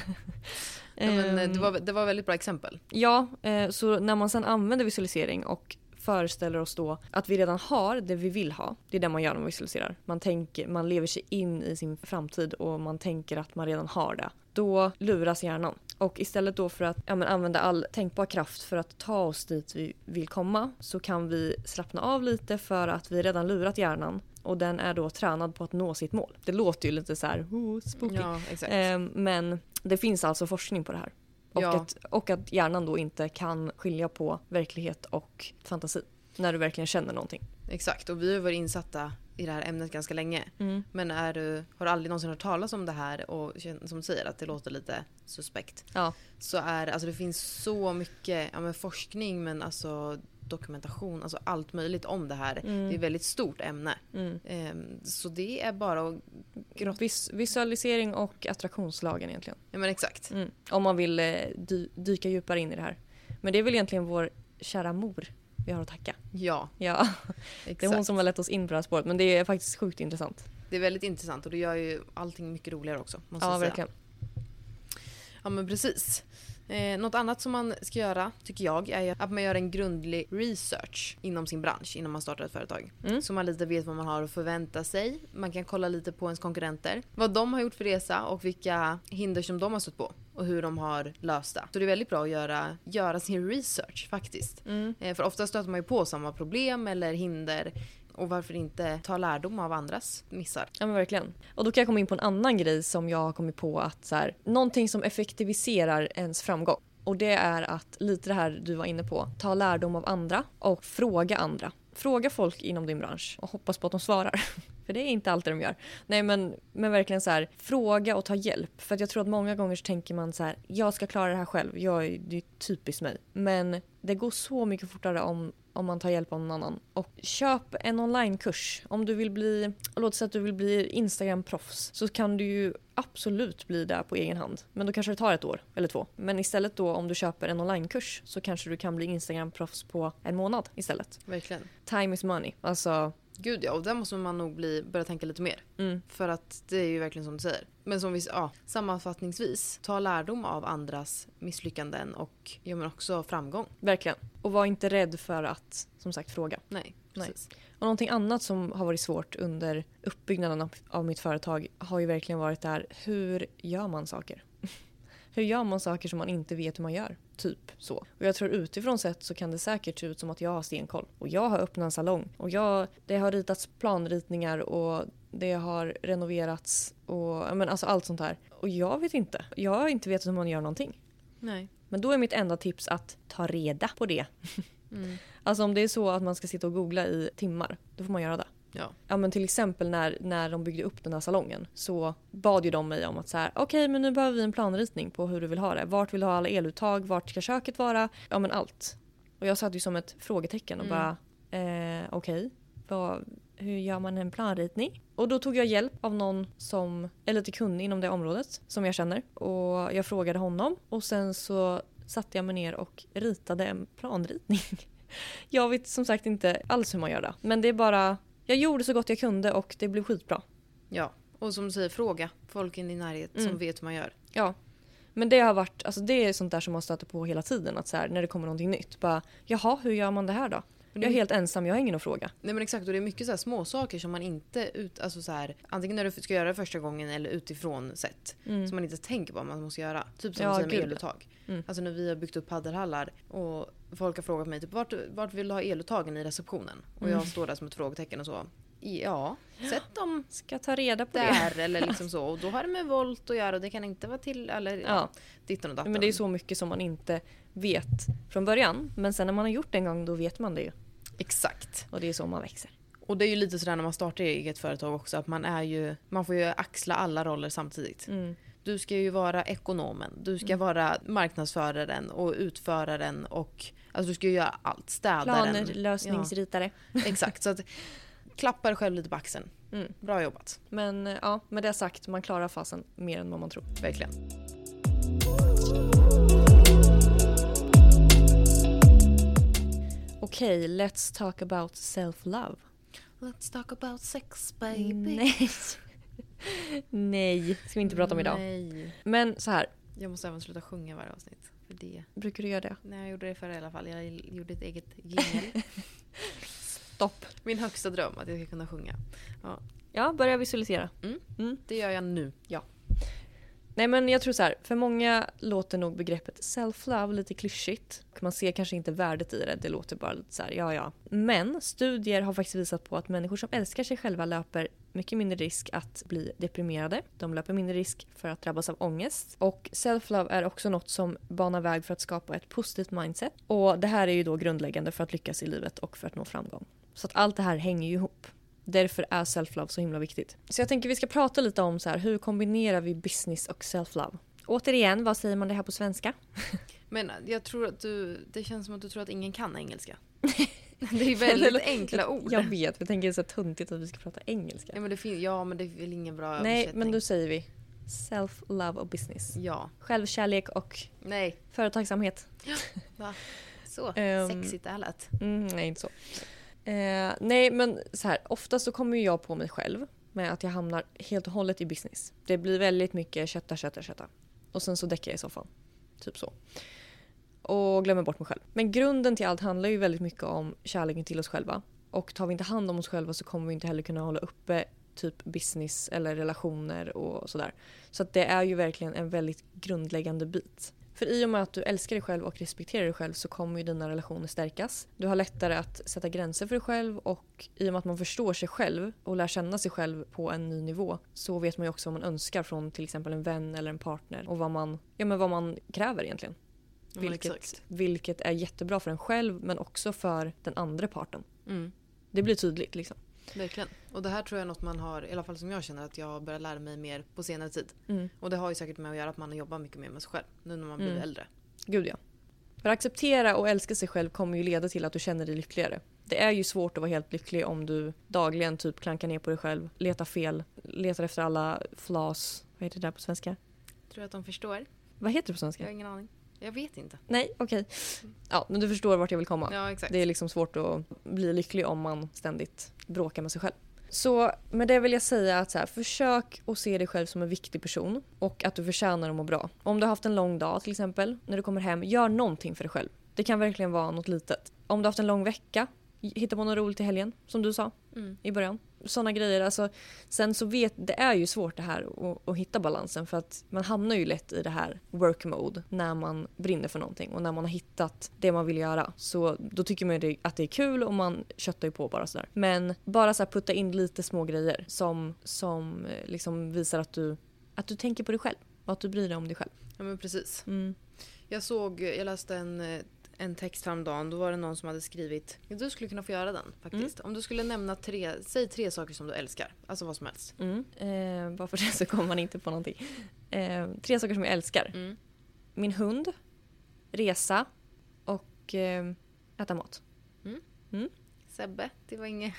ja, men det var, det var ett väldigt bra exempel. Ja, så när man sedan använder visualisering och föreställer oss då att vi redan har det vi vill ha. Det är det man gör när man visualiserar. Man tänker, man lever sig in i sin framtid och man tänker att man redan har det. Då luras hjärnan. Och istället då för att ja, men använda all tänkbar kraft för att ta oss dit vi vill komma, så kan vi slappna av lite för att vi redan lurat hjärnan. Och den är då tränad på att nå sitt mål. Det låter ju lite så här oh, spooky. Ja, exakt. Eh, men det finns alltså forskning på det här. Och, ja. att, och att hjärnan då inte kan skilja på verklighet och fantasi. När du verkligen känner någonting. Exakt, och vi har varit insatta i det här ämnet ganska länge. Mm. Men är du, har du aldrig någonsin hört talas om det här och som säger att det låter lite suspekt. Ja. Så är, alltså det finns så mycket ja, men forskning men alltså dokumentation, alltså allt möjligt om det här. Mm. Det är ett väldigt stort ämne. Mm. Ehm, så det är bara att grott... Vis- visualisering och attraktionslagen egentligen. Ja, men exakt. Mm. Om man vill dy- dyka djupare in i det här. Men det är väl egentligen vår kära mor vi har att tacka. Ja. Ja. Exakt. Det är hon som har lett oss in på det här spåret, men det är faktiskt sjukt intressant. Det är väldigt intressant och det gör ju allting mycket roligare också. Måste ja, jag säga. Verkligen. Ja, men precis. Eh, något annat som man ska göra, tycker jag, är att man gör en grundlig research inom sin bransch innan man startar ett företag. Mm. Så man lite vet vad man har att förvänta sig. Man kan kolla lite på ens konkurrenter. Vad de har gjort för resa och vilka hinder som de har stött på. Och hur de har löst det. Så det är väldigt bra att göra, göra sin research faktiskt. Mm. Eh, för ofta stöter man ju på samma problem eller hinder. Och varför inte ta lärdom av andras missar. Ja men verkligen. Och då kan jag komma in på en annan grej som jag har kommit på att så här, någonting som effektiviserar ens framgång. Och det är att lite det här du var inne på. Ta lärdom av andra och fråga andra. Fråga folk inom din bransch och hoppas på att de svarar. För det är inte alltid de gör. Nej men, men verkligen så här, fråga och ta hjälp. För att jag tror att många gånger så tänker man så här, jag ska klara det här själv. Jag är, det är typiskt mig. Men det går så mycket fortare om om man tar hjälp av någon annan. Och köp en onlinekurs. Om du vill bli, låt säga att du vill bli Instagram-proffs, så kan du ju absolut bli där på egen hand. Men då kanske det tar ett år eller två. Men istället då om du köper en onlinekurs så kanske du kan bli Instagram-proffs på en månad istället. Verkligen. Time is money. Alltså... Gud ja, och där måste man nog bli, börja tänka lite mer. Mm. För att det är ju verkligen som du säger. Men som vi, ja, sammanfattningsvis, ta lärdom av andras misslyckanden och ja, men också framgång. Verkligen. Och var inte rädd för att, som sagt, fråga. Nej, precis. Nej. Och någonting annat som har varit svårt under uppbyggnaden av mitt företag har ju verkligen varit där, hur gör man saker? Hur gör man saker som man inte vet hur man gör? Typ så. Och jag tror utifrån sett så kan det säkert se ut som att jag har stenkoll. Och jag har öppnat en salong. Och jag, det har ritats planritningar och det har renoverats. Och men alltså allt sånt här. Och jag vet inte. Jag har inte vetat hur man gör någonting. Nej. Men då är mitt enda tips att ta reda på det. Mm. Alltså om det är så att man ska sitta och googla i timmar, då får man göra det. Ja. Ja, men till exempel när, när de byggde upp den här salongen så bad ju de mig om att så här, okej okay, men nu behöver vi en planritning på hur du vill ha det. Vart vill du ha alla eluttag? Vart ska köket vara? Ja men allt. Och jag satt ju som ett frågetecken och mm. bara eh, okej, okay, hur gör man en planritning? Och då tog jag hjälp av någon som är lite kunnig inom det området som jag känner. Och jag frågade honom och sen så satte jag mig ner och ritade en planritning. Jag vet som sagt inte alls hur man gör det. Men det är bara... Jag gjorde så gott jag kunde och det blev skitbra. Ja, och som du säger, fråga folk i din närhet mm. som vet hur man gör. Ja, men det har varit, alltså det är sånt där som man stöter på hela tiden. Att så här, när det kommer någonting nytt, bara, jaha, hur gör man det här då? Jag är helt ensam, jag har ingen att fråga. Nej men exakt, och det är mycket så här små saker som man inte, ut, alltså så här, antingen när du ska göra det första gången eller utifrån sett. Mm. Som man inte tänker på vad man måste göra. Typ som ja, man säger med eluttag. Mm. Alltså när vi har byggt upp paddelhallar och folk har frågat mig typ, vart, vart vill du ha eluttagen i receptionen? Och mm. jag står där som ett frågetecken och så. Ja, sätt dem. Ska ta reda på där, det. Eller liksom så. Och då har det med volt att göra och det kan inte vara till. Eller ja, ja dittan och dattan. Men det är så mycket som man inte vet från början. Men sen när man har gjort det en gång, då vet man det ju. Exakt. Och det är så man växer. Och det är ju lite sådär när man startar eget företag också. Att man är ju, man får ju axla alla roller samtidigt. Mm. Du ska ju vara ekonomen. Du ska mm. vara marknadsföraren och utföraren. Och, alltså du ska ju göra allt. Städaren. Planer, lösningsritare. Ja. Exakt, så att klappar själv lite på axeln. Mm. Bra jobbat. Men ja, med det sagt, man klarar fasen mer än vad man tror. Verkligen. Okej, okay, let's talk about self-love. Let's talk about sex, baby. Nej, Nej. Ska vi inte prata om idag. Nej. Men så här. Jag måste även sluta sjunga varje avsnitt. För det. Brukar du göra det? Nej, jag gjorde det förr i alla fall. Jag gjorde ett eget jingel. Stopp. Min högsta dröm att jag ska kunna sjunga. Ja, ja börja visualisera. Mm. Mm. Det gör jag nu, ja. Nej, men jag tror så här, för många låter nog begreppet self-love lite klyschigt. Man ser kanske inte värdet i det, det låter bara lite så här, ja ja. Men studier har faktiskt visat på att människor som älskar sig själva löper mycket mindre risk att bli deprimerade. De löper mindre risk för att drabbas av ångest. Och self-love är också något som banar väg för att skapa ett positivt mindset. Och det här är ju då grundläggande för att lyckas i livet och för att nå framgång. Så att allt det här hänger ju ihop. Därför är self-love så himla viktigt. Så jag tänker vi ska prata lite om så här, hur kombinerar vi business och self-love? Återigen, vad säger man det här på svenska? Men jag tror att du, det känns som att du tror att ingen kan engelska. Det är väldigt enkla ord. Jag vet, vi tänker så tuntigt att vi ska prata engelska. Ja, men det, fin- ja, men det är väl ingen bra översättning. Nej, men då säger vi self-love och business. Ja. Självkärlek och nej. Företagsamhet. Ja, va? Så, sexigt ärligt. Mm, nej, inte så. Eh, nej men så här, ofta så kommer jag på mig själv med att jag hamnar helt och hållet i business. Det blir väldigt mycket kötta, kötta, kötta. Och sen så däckar jag i soffan. Typ så. Och glömmer bort mig själv. Men grunden till allt handlar ju väldigt mycket om kärleken till oss själva. Och tar vi inte hand om oss själva så kommer vi inte heller kunna hålla uppe typ business eller relationer och sådär. Så att det är ju verkligen en väldigt grundläggande bit. För i och med att du älskar dig själv och respekterar dig själv så kommer ju dina relationer stärkas. Du har lättare att sätta gränser för dig själv och i och med att man förstår sig själv och lär känna sig själv på en ny nivå så vet man ju också vad man önskar från till exempel en vän eller en partner och vad man, ja, men vad man kräver egentligen. Ja, vilket, vilket är jättebra för en själv men också för den andra parten. Mm. Det blir tydligt liksom. Verkligen. Och det här tror jag är något man har, i alla fall som jag känner att jag börjar lära mig mer på senare tid. Mm. Och det har ju säkert med att göra att man jobbar mycket mer med sig själv nu när man blir mm. äldre. Gud ja. För att acceptera och älska sig själv kommer ju leda till att du känner dig lyckligare. Det är ju svårt att vara helt lycklig om du dagligen typ klankar ner på dig själv, letar fel, letar efter alla flaws. Vad heter det där på svenska? Jag tror att de förstår. Vad heter det på svenska? Jag har ingen aning. Jag vet inte. Nej, okej. Okay. Ja, men du förstår vart jag vill komma. Ja, exakt. Det är liksom svårt att bli lycklig om man ständigt bråkar med sig själv. Så med det vill jag säga att så här, försök att se dig själv som en viktig person och att du förtjänar att må bra. Om du har haft en lång dag till exempel, när du kommer hem, gör någonting för dig själv. Det kan verkligen vara något litet. Om du har haft en lång vecka, hitta på något roligt i helgen, som du sa mm. i början. Sådana grejer. Alltså, sen så vet, det är ju svårt det här att hitta balansen för att man hamnar ju lätt i det här work mode när man brinner för någonting och när man har hittat det man vill göra så då tycker man att det är kul och man köttar ju på bara sådär. Men bara så här putta in lite små grejer som, som liksom visar att du, att du tänker på dig själv och att du bryr dig om dig själv. Ja men precis. Mm. Jag såg, jag läste en en text häromdagen, då var det någon som hade skrivit du skulle kunna få göra den faktiskt. Mm. Om du skulle nämna tre, säg tre saker som du älskar. Alltså vad som helst. Mm. Eh, bara för det så kommer man inte på någonting. Eh, tre saker som jag älskar. Mm. Min hund, resa och eh, äta mat. Mm. Mm. Sebbe, det var inget.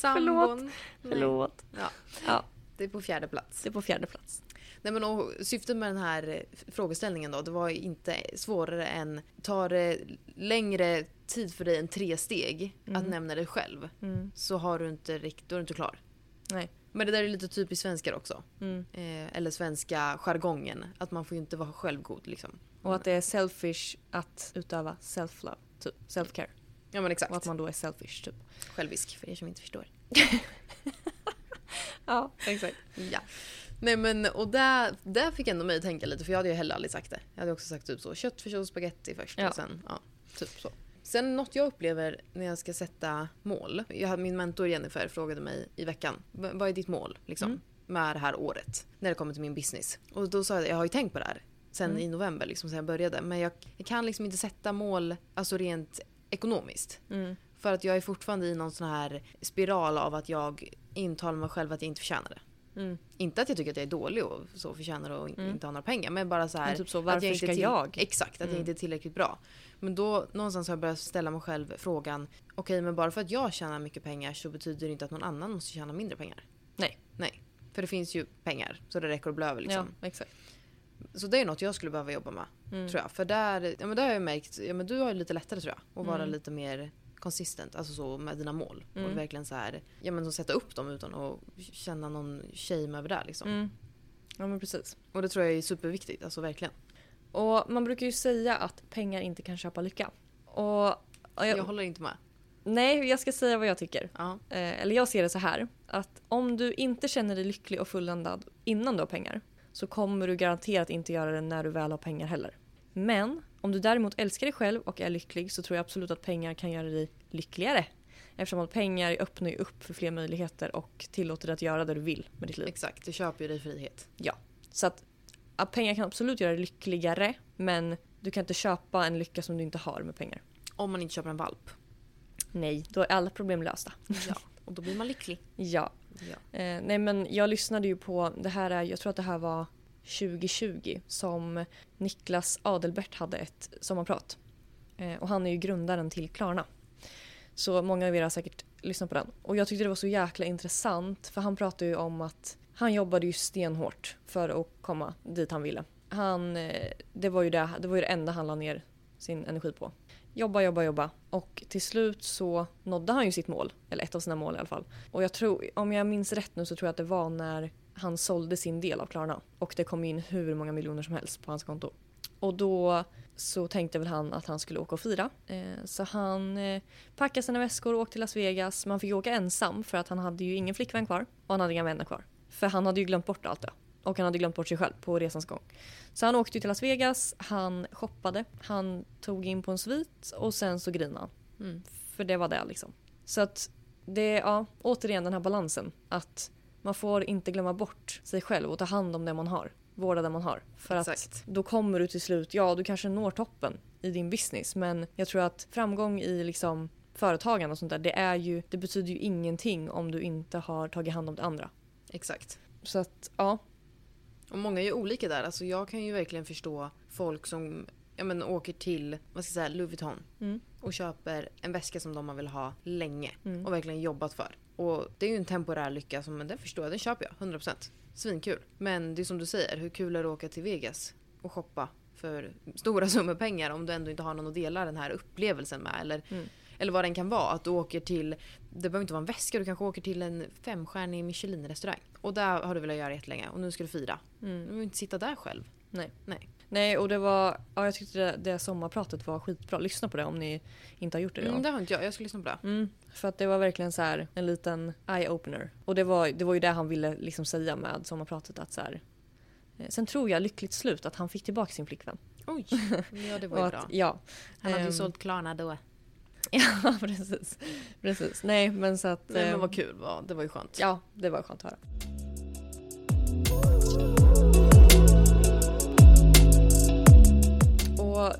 Sambon. Förlåt. Förlåt. Ja. Ja. Det är på fjärde plats. Det är på fjärde plats. Nej, men och syftet med den här frågeställningen då, det var inte svårare än tar det längre tid för dig än tre steg mm. att nämna dig själv mm. så har du inte riktigt, då är du inte klar. Nej. Men det där är lite typiskt svenskar också. Mm. Eh, eller svenska jargongen att man får ju inte vara självgod liksom. Och att det är selfish att utöva self-love, typ self-care. Ja men exakt. Och att man då är selfish typ. Självisk för er som inte förstår. Ja, exakt. Ja. Nej men, och där, där fick ändå mig att tänka lite. För jag hade ju heller aldrig sagt det. Jag hade också sagt typ så, köttfärs och spagetti först ja. Och sen, ja, typ så. Sen något jag upplever när jag ska sätta mål. Jag hade, min mentor Jennifer frågade mig i veckan, vad är ditt mål liksom, mm. med det här året? När det kommer till min business. Och då sa jag, jag har ju tänkt på det här sen mm. i november liksom, sen jag började. Men jag, jag kan liksom inte sätta mål alltså rent ekonomiskt. Mm. För att jag är fortfarande i någon sån här spiral av att jag intalar mig själv att jag inte förtjänar det. Mm. Inte att jag tycker att jag är dålig och så förtjänar och mm. inte har några pengar. Men bara så här. Men typ så, varför att jag inte ska till- jag? Exakt, att mm. jag inte är tillräckligt bra. Men då någonstans har jag börjat ställa mig själv frågan. Okej, men bara för att jag tjänar mycket pengar så betyder det inte att någon annan måste tjäna mindre pengar. Nej. Nej, för det finns ju pengar. Så det räcker att bli över liksom. Ja, exakt. Så det är något jag skulle behöva jobba med, mm. tror jag. För där, ja, men där har jag märkt, ja, men du har ju lite lättare tror jag. Att vara mm. lite mer konsistent, alltså så med dina mål mm. och verkligen så här, ja men så sätta upp dem utan att känna någon shame över det liksom. Mm. Ja, men precis. Och det tror jag är superviktigt, alltså verkligen. Och man brukar ju säga att pengar inte kan köpa lycka. Och jag, jag håller inte med. Nej, jag ska säga vad jag tycker. Ja. Eh, eller jag ser det så här, att om du inte känner dig lycklig och fulländad innan du har pengar, så kommer du garanterat inte göra det när du väl har pengar heller. Men om du däremot älskar dig själv och är lycklig, så tror jag absolut att pengar kan göra dig lyckligare. Eftersom att pengar öppnar ju upp för fler möjligheter och tillåter dig att göra det du vill med ditt liv. Exakt, det köper ju dig frihet. Ja, så att, att pengar kan absolut göra dig lyckligare, men du kan inte köpa en lycka som du inte har med pengar. Om man inte köper en valp. Nej, då är alla problem lösta. Ja, och då blir man lycklig. Ja. ja. Eh, nej, men jag lyssnade ju på, det här är, jag tror att det här var tjugo tjugo som Niklas Adelbert hade ett sommarprat. Eh, och han är ju grundaren till Klarna. Så många av er har säkert lyssnat på den. Och jag tyckte det var så jäkla intressant, för han pratade ju om att han jobbade ju stenhårt för att komma dit han ville. Han, eh, det, var ju det, det var ju det enda han la ner sin energi på. Jobba, jobba, jobba. Och till slut så nådde han ju sitt mål. Eller ett av sina mål i alla fall. Och jag tror, om jag minns rätt nu, så tror jag att det var när han sålde sin del av Klarna. Och det kom in hur många miljoner som helst på hans konto. Och då så tänkte väl han att han skulle åka och fira. Eh, så han eh, packade sina väskor och åkte till Las Vegas. Man fick åka ensam för att han hade ju ingen flickvän kvar. Och han hade inga vänner kvar. För han hade ju glömt bort allt det. Och han hade glömt bort sig själv på resans gång. Så han åkte till Las Vegas, han shoppade, han tog in på en svit och sen så grinade han. Mm. För det var det liksom. Så att det är, ja, återigen den här balansen. Att man får inte glömma bort sig själv och ta hand om det man har. Vårda det man har. För Exakt. Att då kommer du till slut, ja, du kanske når toppen i din business. Men jag tror att framgång i liksom företagen och sånt där, det, är ju, det betyder ju ingenting om du inte har tagit hand om det andra. Exakt. Så att, ja. Och många är ju olika där. Alltså jag kan ju verkligen förstå folk som ja men, åker till vad ska jag säga, Louis Vuitton mm. och köper en väska som de vill ha länge mm. och verkligen jobbat för. Och det är ju en temporär lycka, som, men den förstår jag, den köper jag hundra procent. Svinkul. Men det är som du säger, hur kul är det att åka till Vegas och shoppa för stora summor pengar om du ändå inte har någon att dela den här upplevelsen med eller... Mm. Eller vad den kan vara, att du åker till, det behöver inte vara en väska, du kanske åker till en femstjärnig Michelin-restaurang. Och där har du velat göra jättelänge och nu ska du fira. Mm. Du vill inte sitta där själv. Nej. Nej, Nej och det var, ja, jag tyckte det, det sommarpratet var skitbra. Lyssna på det om ni inte har gjort det. Mm, det har inte jag, jag ska lyssna på det. Mm, för att det var verkligen så här en liten eye-opener. Och det var, det var ju det han ville liksom säga med sommarpratet, att så här, sen tror jag lyckligt slut att han fick tillbaka sin flickvän. Oj, ja det var ju att, bra. Ja. Han hade ju um, sålt Klarna då. Ja, precis. precis. Nej, men så att... Nej, men vad kul. Va? Det var ju skönt. Ja, det var skönt att höra. Och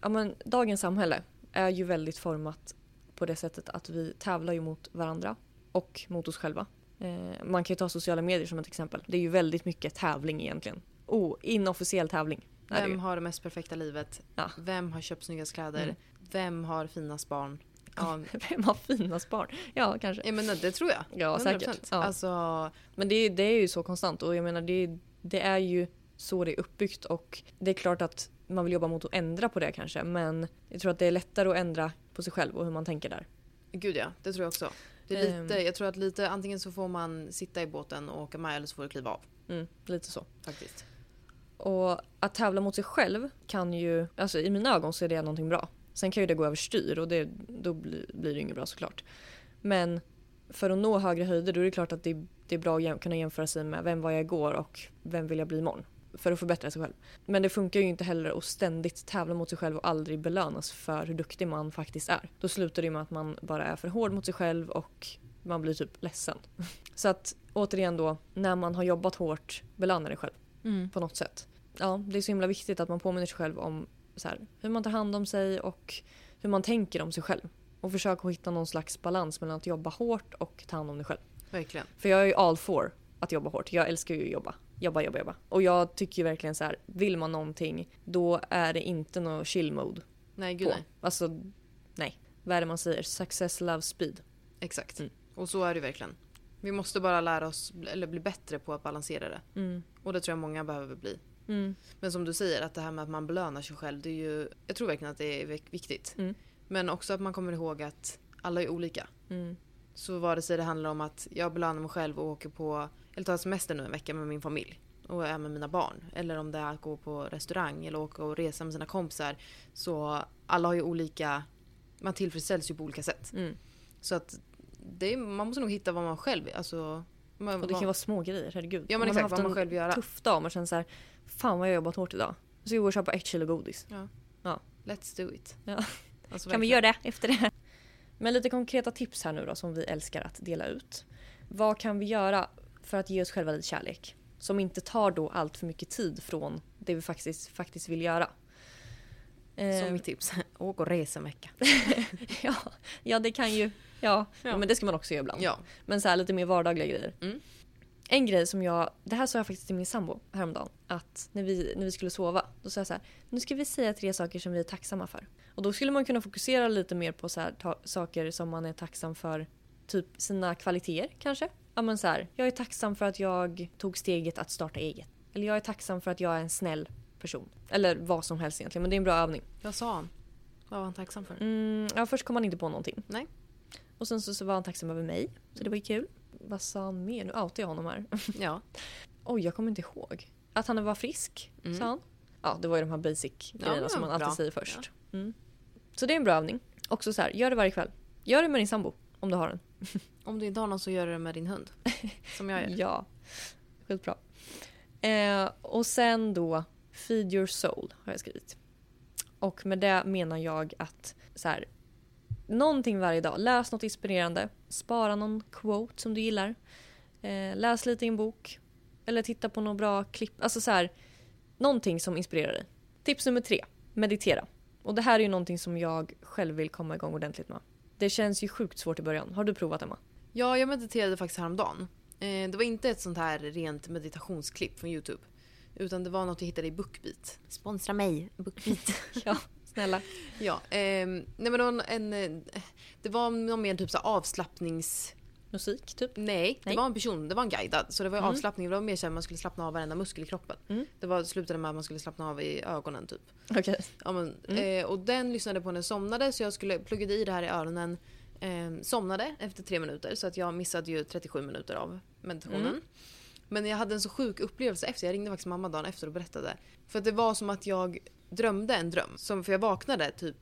ja, men, dagens samhälle är ju väldigt format på det sättet att vi tävlar ju mot varandra och mot oss själva. Eh, man kan ju ta sociala medier som ett exempel. Det är ju väldigt mycket tävling egentligen. Oh, inofficiell tävling. Vem har det mest perfekta livet? Ja. Vem har köpt snyggast kläder? Mm. Vem har finast barn? Ja. Vem har finast barn? Ja, kanske. Ja, men det tror jag. Ja, hundra procent. Säkert. Ja. Alltså... Men det, det är ju så konstant. Och jag menar, det, det är ju så det är uppbyggt. Och det är klart att man vill jobba mot att ändra på det kanske. Men jag tror att det är lättare att ändra på sig själv och hur man tänker där. Gud ja, det tror jag också. Det är lite, jag tror att lite, antingen så får man sitta i båten och åka med eller så får du kliva av. Mm, lite så. Faktiskt. Och att tävla mot sig själv kan ju, alltså i mina ögon så är det någonting bra. Sen kan ju det gå överstyr och det, då blir det ju inget bra såklart. Men för att nå högre höjder då är det klart att det, det är bra att jäm, kunna jämföra sig med vem var jag igår och vem vill jag bli imorgon. För att förbättra sig själv. Men det funkar ju inte heller att ständigt tävla mot sig själv och aldrig belönas för hur duktig man faktiskt är. Då slutar det ju med att man bara är för hård mot sig själv och man blir typ ledsen. Så att återigen då, när man har jobbat hårt, belöna dig själv. Mm. På något sätt. Ja, det är så himla viktigt att man påminner sig själv om så här, hur man tar hand om sig och hur man tänker om sig själv. Och försöka hitta någon slags balans mellan att jobba hårt och ta hand om dig själv. Verkligen. För jag är ju all for att jobba hårt. Jag älskar ju att jobba. Jobba, jobba, jobba. Och jag tycker ju verkligen så här, vill man någonting, då är det inte någon chill mode. Nej, gud på. Nej. Alltså, nej. Vad är det man säger? Success, love, speed. Exakt. Mm. Och så är det verkligen. Vi måste bara lära oss, eller bli bättre på att balansera det. Mm. Och det tror jag många behöver bli. Mm. Men som du säger, att det här med att man belönar sig själv, det är ju, jag tror verkligen att det är viktigt. Mm. Men också att man kommer ihåg att alla är olika. Mm. Så vare sig det handlar om att jag belönar mig själv och åker på, eller tar semester nu en vecka med min familj. och är med mina barn. Eller om det är att gå på restaurang eller åka och resa med sina kompisar. Så alla har ju olika, man tillfredsställs ju på olika sätt. Mm. Så att det är, man måste nog hitta vad man själv, alltså, man, och det kan ju vara små grejer, herregud. Ja, men exakt, man har haft vad man en tuff dag och man känner så här, fan vad jag har jobbat hårt idag. Så jag går och köpa ett kilo godis. Ja. Ja. Let's do it. Ja. Alltså, kan vi göra det efter det här? Men lite konkreta tips här nu då som vi älskar att dela ut. Vad kan vi göra för att ge oss själva lite kärlek? Som inte tar då allt för mycket tid från det vi faktiskt, faktiskt vill göra. Som mitt tips. Åk och resa en vecka. ja, ja, det kan ju. Ja, ja, men det ska man också göra ibland. Ja. Men så här lite mer vardagliga grejer. Mm. En grej som jag, det här sa jag faktiskt till min sambo häromdagen, att när vi, när vi skulle sova, då sa jag så här, nu ska vi säga tre saker som vi är tacksamma för. Och då skulle man kunna fokusera lite mer på så här, ta, saker som man är tacksam för, typ sina kvaliteter kanske. Ja, men så här, jag är tacksam för att jag tog steget att starta eget. Eller jag är tacksam för att jag är en snäll person. Eller vad som helst egentligen, men det är en bra övning. Vad sa han? Vad var han tacksam för? Mm, ja, först kom han inte på någonting. Nej. Och sen så, så var han tacksam över mig, så det var ju kul. Vad sa han mer? Nu outade jag honom här. Ja. Oj, jag kommer inte ihåg. Att han var frisk, mm. sa han. Ja, det var ju de här basic grejerna ja, som man alltid bra. Säger först. Ja. Mm. Så det är en bra övning. Också så här, gör det varje kväll. Gör det med din sambo, om du har den. Om du inte har någon så gör det med din hund. Som jag gör. Ja, skitbra. Eh, och sen då, feed your soul har jag skrivit. Och med det menar jag att så här, någonting varje dag. Läs något inspirerande. Spara någon quote som du gillar. Eh, läs lite i en bok. Eller titta på någon bra klipp. Alltså så här, någonting som inspirerar dig. Tips nummer tre. Meditera. Och det här är ju någonting som jag själv vill komma igång ordentligt med. Det känns ju sjukt svårt i början. Har du provat, Emma? Ja, jag mediterade faktiskt häromdagen. Eh, det var inte ett sånt här rent meditationsklipp från YouTube. Utan det var något jag hittade i BookBeat. Sponsra mig, BookBeat. Ja. Snälla. Ja, eh, nej men en, en, det var någon mer typ så avslappnings... Musik typ? Nej, nej, det var en person, det var en guidad. Så det var mm. avslappning, det var mer så att man skulle slappna av varenda muskel i kroppen. Mm. Det var, slutade med att man skulle slappna av i ögonen typ. Okej. Okay. Ja, men, mm. eh, och den lyssnade på när jag somnade, så jag skulle plugga i det här i öronen. Eh, somnade efter tre minuter, så att jag missade ju trettiosju minuter av meditationen. Mm. Men jag hade en så sjuk upplevelse efter, jag ringde faktiskt mamma dagen efter och berättade. För att det var som att jag... drömde en dröm. Som, för jag vaknade typ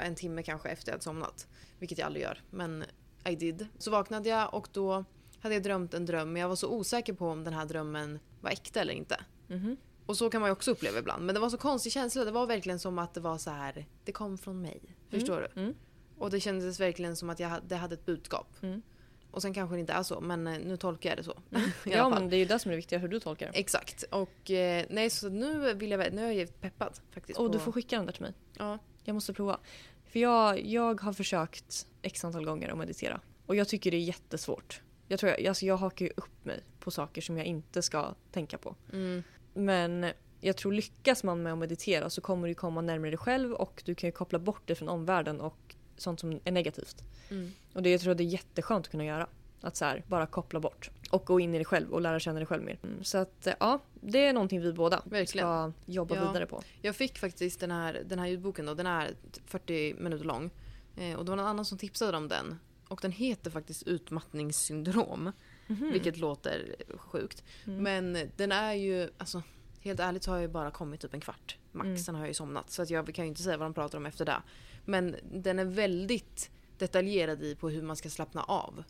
en timme kanske efter jag hade somnat. Vilket jag aldrig gör. Men I did. Så vaknade jag och då hade jag drömt en dröm. Men jag var så osäker på om den här drömmen var äkta eller inte. Mm-hmm. Och så kan man ju också uppleva ibland. Men det var så konstig känsla. Det var verkligen som att det var så här. Det kom från mig. Förstår mm. du? Mm. Och det kändes verkligen som att jag hade, det hade ett budskap. Mm. Och sen kanske det inte är så. Men nu tolkar jag det så. Mm. Ja, men det är ju det som är viktigt, hur du tolkar. Exakt. Och eh, nej, så nu vill jag, nu är jag peppad faktiskt. Och på... du får skicka den där till mig. Ja. Jag måste prova. För jag, jag har försökt x antal gånger att meditera. Och jag tycker det är jättesvårt. Jag tror jag, alltså jag hakar ju upp mig på saker som jag inte ska tänka på. Mm. Men jag tror lyckas man med att meditera så kommer du komma närmare dig själv. Och du kan ju koppla bort det från omvärlden och sånt som är negativt. Mm. Och det, jag tror det är jätteskönt att kunna göra. Att så här, bara koppla bort. Och gå in i dig själv och lära känna dig själv mer. Mm. Så att ja, det är någonting vi båda verkligen ska jobba ja. vidare på. Jag fick faktiskt den här, den här ljudboken då. Den är fyrtio minuter lång. Eh, och det var någon annan som tipsade om den. Och den heter faktiskt utmattningssyndrom. Mm-hmm. Vilket låter sjukt. Mm. Men den är ju, alltså helt ärligt så har jag bara kommit typ en kvart. Max, mm. sen har jag ju somnat. Så att jag kan ju inte säga vad de pratar om efter det. Men den är väldigt detaljerad i på hur man ska slappna av.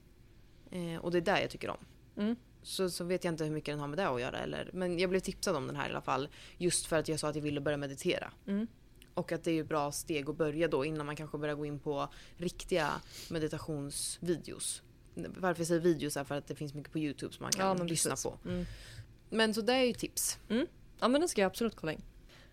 Eh, och det är där jag tycker om. Mm. Så, så vet jag inte hur mycket den har med det att göra. Eller, men jag blev tipsad om den här i alla fall. Just för att jag sa att jag ville börja meditera. Mm. Och att det är ju bra steg att börja då. Innan man kanske börjar gå in på riktiga meditationsvideos. Varför jag säger videos är för att det finns mycket på YouTube som man kan ja, men lyssna precis. På. Mm. Men så det är ju tips. Mm. Ja, men den ska jag absolut kolla in.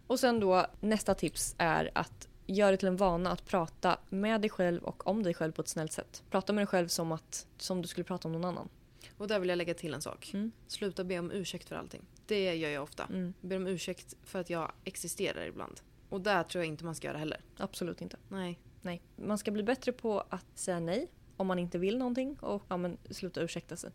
Och sen då, nästa tips är att gör det till en vana att prata med dig själv och om dig själv på ett snällt sätt. Prata med dig själv som, att, som du skulle prata om någon annan. Och där vill jag lägga till en sak. Mm. Sluta be om ursäkt för allting. Det gör jag ofta. Mm. Be om ursäkt för att jag existerar ibland. Och där tror jag inte man ska göra heller. Absolut inte. Nej. Nej. Man ska bli bättre på att säga nej om man inte vill någonting. Och ja, men, sluta ursäkta sig.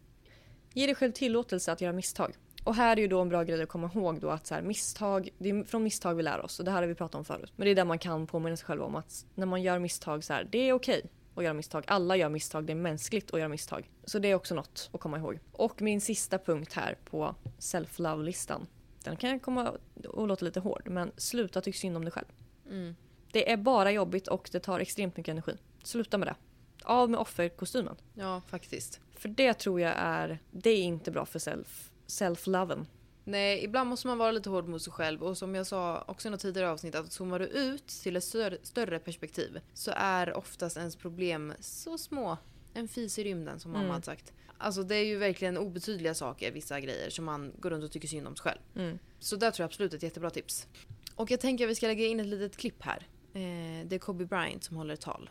Ge dig själv tillåtelse att göra misstag. Och här är ju då en bra grej att komma ihåg då att så här, misstag, det är från misstag vi lär oss. Och det här har vi pratat om förut. Men det är där man kan påminna sig själv om att när man gör misstag så här, det är okej. och göra misstag. Alla gör misstag, det är mänskligt att göra misstag. Så det är också något att komma ihåg. Och min sista punkt här på self-love-listan. Den kan komma och låta lite hård, men sluta tycka synd om dig själv. Mm. Det är bara jobbigt och det tar extremt mycket energi. Sluta med det. Av med offerkostymen. Ja, faktiskt. För det tror jag är, det är inte bra för self, self-loven. Nej, ibland måste man vara lite hård mot sig själv. Och som jag sa också i något tidigare avsnitt, att zoomar du ut till ett större, större perspektiv så är oftast ens problem så små. En fis i rymden, som mamma mm. hade sagt. Alltså det är ju verkligen obetydliga saker, vissa grejer som man går runt och tycker synd om sig själv. Mm. Så där tror jag absolut ett jättebra tips. Och jag tänker att vi ska lägga in ett litet klipp här. Eh, det är Kobe Bryant som håller ett tal.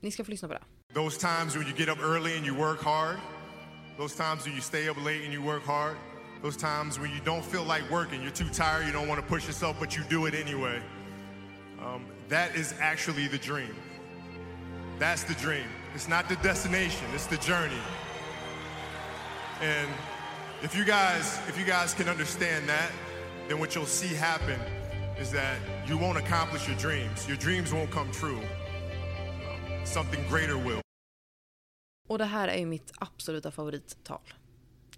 Ni ska få lyssna på det. Those times when you get up early and you work hard. Those times when you stay up late and you work hard. Those times when you don't feel like working, you're too tired, you don't want to push yourself, but you do it anyway. Um, that is actually the dream. That's the dream. It's not the destination, it's the journey. And if you guys, if you guys can understand that, then what you'll see happen is that you won't accomplish your dreams. Your dreams won't come true. Um, something greater will. Och det här är ju mitt absoluta favorittal.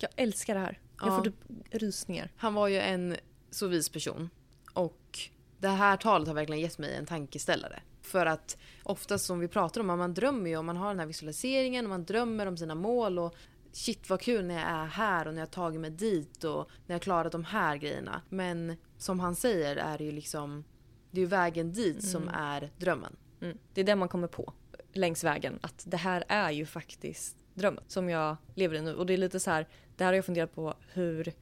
Jag älskar det här. Jag får typ rysningar. Han var ju en så vis person. Och det här talet har verkligen gett mig en tankeställare. För att oftast som vi pratar om, man drömmer ju om, man har den här visualiseringen och man drömmer om sina mål och shit vad kul när jag är här och när jag har tagit mig dit och när jag klarat de här grejerna. Men som han säger är det ju liksom, det är ju vägen dit mm. som är drömmen. Mm. Det är det man kommer på längs vägen, att det här är ju faktiskt drömmen som jag lever i nu. Och det är lite så här, det här har jag funderat på, hur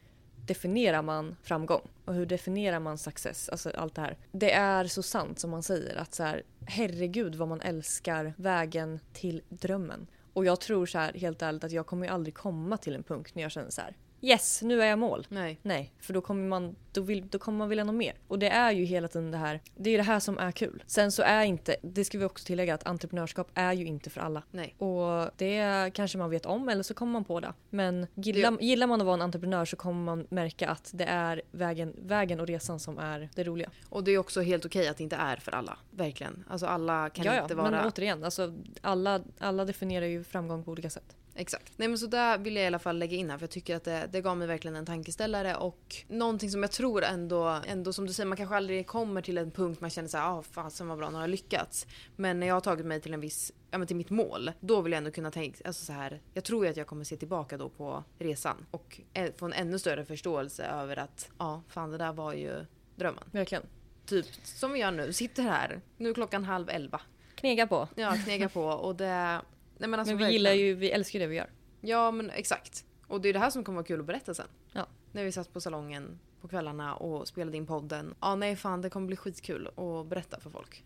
definierar man framgång och hur definierar man success, alltså allt det här. Det är så sant som man säger, att så här, herregud vad man älskar vägen till drömmen. Och jag tror så här, helt ärligt, att jag kommer ju aldrig komma till en punkt när jag känner så här, yes, nu är jag mål. Nej. Nej, för då kommer man då vill då kommer man vilja något mer. Och det är ju hela tiden det här. Det är det här som är kul. Sen så är inte, det ska vi också tillägga, att entreprenörskap är ju inte för alla. Nej. Och det kanske man vet om, eller så kommer man på det. Men gillar, gillar man att vara en entreprenör så kommer man märka att det är vägen vägen och resan som är det roliga. Och det är också helt okej att det inte är för alla. Verkligen. Alltså alla kan Jaja, inte vara. Men återigen, alltså alla alla definierar ju framgång på olika sätt. Exakt. Nej, men så där vill jag i alla fall lägga in här, för jag tycker att det, det gav mig verkligen en tankeställare och någonting som jag tror ändå, ändå som du säger, man kanske aldrig kommer till en punkt man känner så här, ah, fan som var bra, nu har jag lyckats. Men när jag har tagit mig till en viss, ja men till mitt mål, då vill jag ändå kunna tänka, alltså så här, jag tror ju att jag kommer se tillbaka då på resan och få en ännu större förståelse över att ja, ah, fan det där var ju drömmen. Verkligen. Typ som jag nu sitter här, nu är klockan halv elva. Knega på. Ja, knega på och det... Nej, men, alltså, men vi verkligen. Gillar ju, vi älskar ju det vi gör. Ja, men exakt. Och det är det här som kommer vara kul att berätta sen. Ja. När vi satt på salongen på kvällarna och spelade in podden. Ja, nej fan, det kommer bli skitkul att berätta för folk.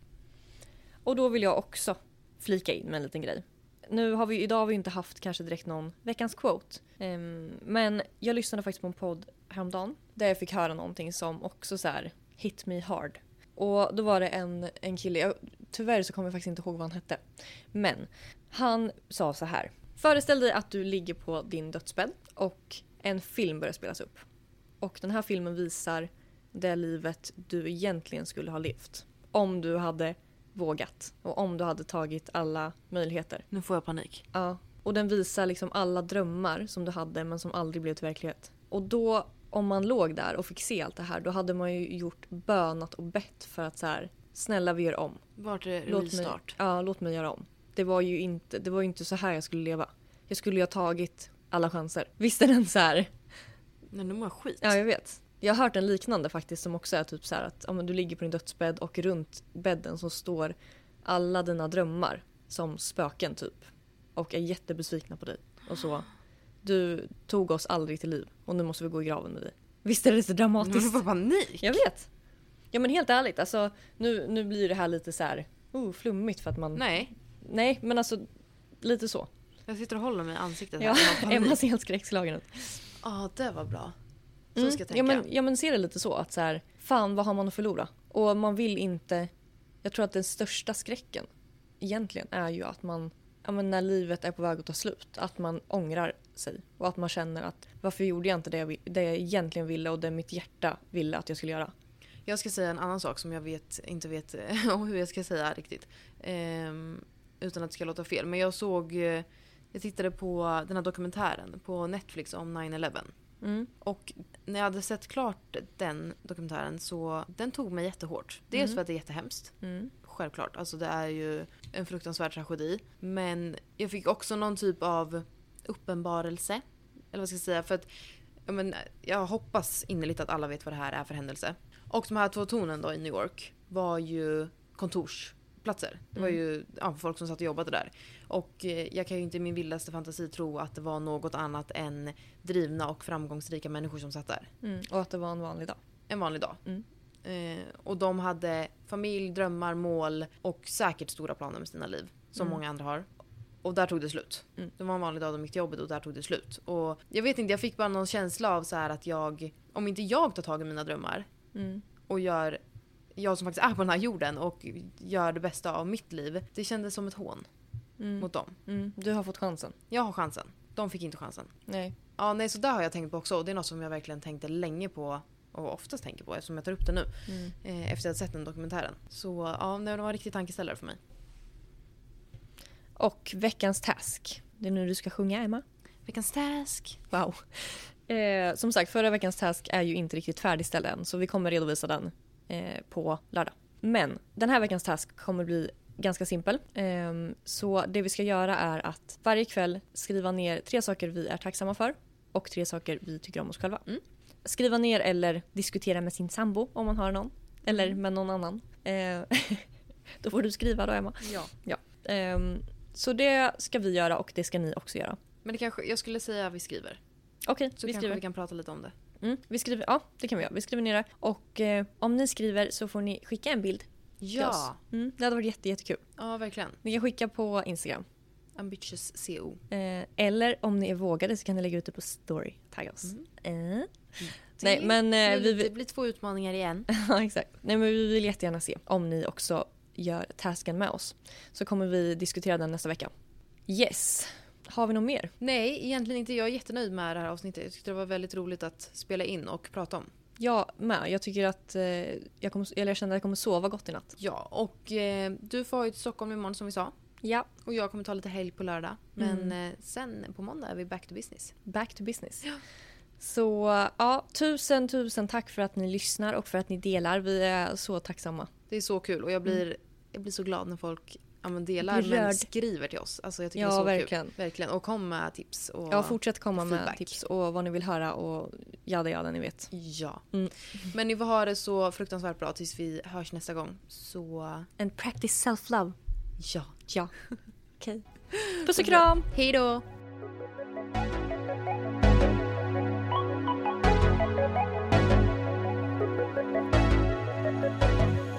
Och då vill jag också flika in med en liten grej. Nu har vi, idag har vi inte haft kanske direkt någon veckans quote. Um, men jag lyssnade faktiskt på en podd häromdagen där jag fick höra någonting som också så här hit me hard. Och då var det en, en kille, jag, tyvärr så kommer jag faktiskt inte ihåg vad han hette. Men han sa så här. Föreställ dig att du ligger på din dödsbädd och en film börjar spelas upp. Och den här filmen visar det livet du egentligen skulle ha levt. Om du hade vågat och om du hade tagit alla möjligheter. Nu får jag panik. Ja, och den visar liksom alla drömmar som du hade men som aldrig blev till verklighet. Och då... Om man låg där och fick se allt det här, då hade man ju gjort bönat och bett för att så här, snälla vi gör om. Vart är det restart? Ja, låt mig göra om. Det var ju inte, det var ju inte så här jag skulle leva. Jag skulle ju ha tagit alla chanser. Visst är den så här? Nej, nu mår jag skit. Ja, jag vet. Jag har hört en liknande faktiskt som också är typ så här att om du ligger på din dödsbädd och runt bädden så står alla dina drömmar som spöken typ. Och är jättebesvikna på dig. Och så... Du tog oss aldrig till liv och nu måste vi gå i graven med dig. Visst är det så dramatiskt? Men vad panik! Jag vet. Ja men helt ärligt, alltså, nu, nu blir det här lite så här, oh, flummigt för att man... Nej. Nej, men alltså lite så. Jag sitter och håller mig i ansiktet. Ja, Emma ser helt skräckslagen ut. Ja, ah, det var bra. Så mm. ska jag tänka. Ja men, ja, men ser det lite så att så här, fan vad har man att förlora? Och man vill inte... Jag tror att den största skräcken egentligen är ju att man... Ja, men när livet är på väg att ta slut, att man ångrar sig och att man känner att varför gjorde jag inte det jag, det jag egentligen ville och det mitt hjärta ville att jag skulle göra. Jag ska säga en annan sak som jag vet, inte vet hur jag ska säga riktigt. Um, utan att det ska låta fel. Men jag såg, jag tittade på den här dokumentären på Netflix om nine eleven. Mm. Och när jag hade sett klart den dokumentären så den tog mig jättehårt. Dels mm. för att det är jättehemskt. Mm. Självklart. Alltså det är ju en fruktansvärd tragedi. Men jag fick också någon typ av uppenbarelse. Eller vad ska jag säga? För att jag, men, jag hoppas innerligt att alla vet vad det här är för händelse. Och de här två tornen då i New York var ju kontorsplatser. Det var ju ja, folk som satt och jobbade där. Och jag kan ju inte i min vildaste fantasi tro att det var något annat än drivna och framgångsrika människor som satt där. Mm. Och att det var en vanlig dag. En vanlig dag. Mm. Eh, och de hade familj, drömmar, mål och säkert stora planer med sina liv. Som mm. många andra har. Och där tog det slut. Mm. Det var en vanlig dag de gick till jobbet och där tog det slut. Och jag vet inte, jag fick bara någon känsla av så här att jag, om inte jag tar tag i mina drömmar mm. och gör, jag som faktiskt är på den här jorden och gör det bästa av mitt liv. Det kändes som ett hån mm. mot dem. Mm. Du har fått chansen. Jag har chansen. De fick inte chansen. Nej. Ja, nej, så där har jag tänkt på också. Och det är något som jag verkligen tänkte länge på. Och oftast tänker på eftersom jag tar upp det nu. Mm. Eh, efter att ha sett den dokumentären. Så ja, det var en riktig tankeställare för mig. Och veckans task. Det är nu du ska sjunga, Emma. Veckans task. Wow. Eh, som sagt, förra veckans task är ju inte riktigt färdigställd än. Så vi kommer redovisa den eh, på lördag. Men den här veckans task kommer bli ganska simpel. Eh, så det vi ska göra är att varje kväll skriva ner tre saker vi är tacksamma för. Och tre saker vi tycker om oss själva. Mm. Skriva ner eller diskutera med sin sambo om man har någon. Eller med någon annan. Eh, då får du skriva då, Emma. Ja. ja. Eh, så det ska vi göra och det ska ni också göra. Men det kanske, jag skulle säga att vi skriver. Okej, okay, så vi kanske skriver. Vi kan prata lite om det. Mm, vi skriver, ja, det kan vi göra. Vi skriver ner det. Och eh, om ni skriver så får ni skicka en bild till ja. oss. Mm, det hade varit jätte, jättekul. Ja, verkligen. Ni kan skicka på Instagram. Ambitchious Co. Eh, eller om ni är vågade så kan ni lägga ut det på story. Tagga oss. Mm. Eh. Mm. Nej, men, eh, vi, det blir två utmaningar igen. Ja, exakt. Nej, men vi vill jättegärna se om ni också gör tasken med oss. Så kommer vi diskutera den nästa vecka. Yes. Har vi något mer? Nej, egentligen inte. Jag är jättenöjd med det här avsnittet. Jag tyckte det var väldigt roligt att spela in och prata om. Ja, men jag tycker att eh, jag, kommer, eller jag känner att jag kommer sova gott i natt. Ja, och eh, du får ju till Stockholm imorgon som vi sa. Ja. Och jag kommer ta lite helg på lördag. Men mm. eh, sen på måndag är vi back to business. Back to business. Ja. Så ja, tusen, tusen tack för att ni lyssnar och för att ni delar. Vi är så tacksamma. Det är så kul och jag blir, mm. jag blir så glad när folk ja, men delar men skriver till oss. Alltså, jag tycker ja, det är så verkligen. Kul. Verkligen. Och kom med tips. Och ja, fortsätt komma feedback. Med tips och vad ni vill höra och jada jada, ni vet. Ja. Mm. Men ni får ha det så fruktansvärt bra tills vi hörs nästa gång. Så... And practice self-love. Ja. Ja. Okej. Okay. Puss och kram. Hej då. Thank you.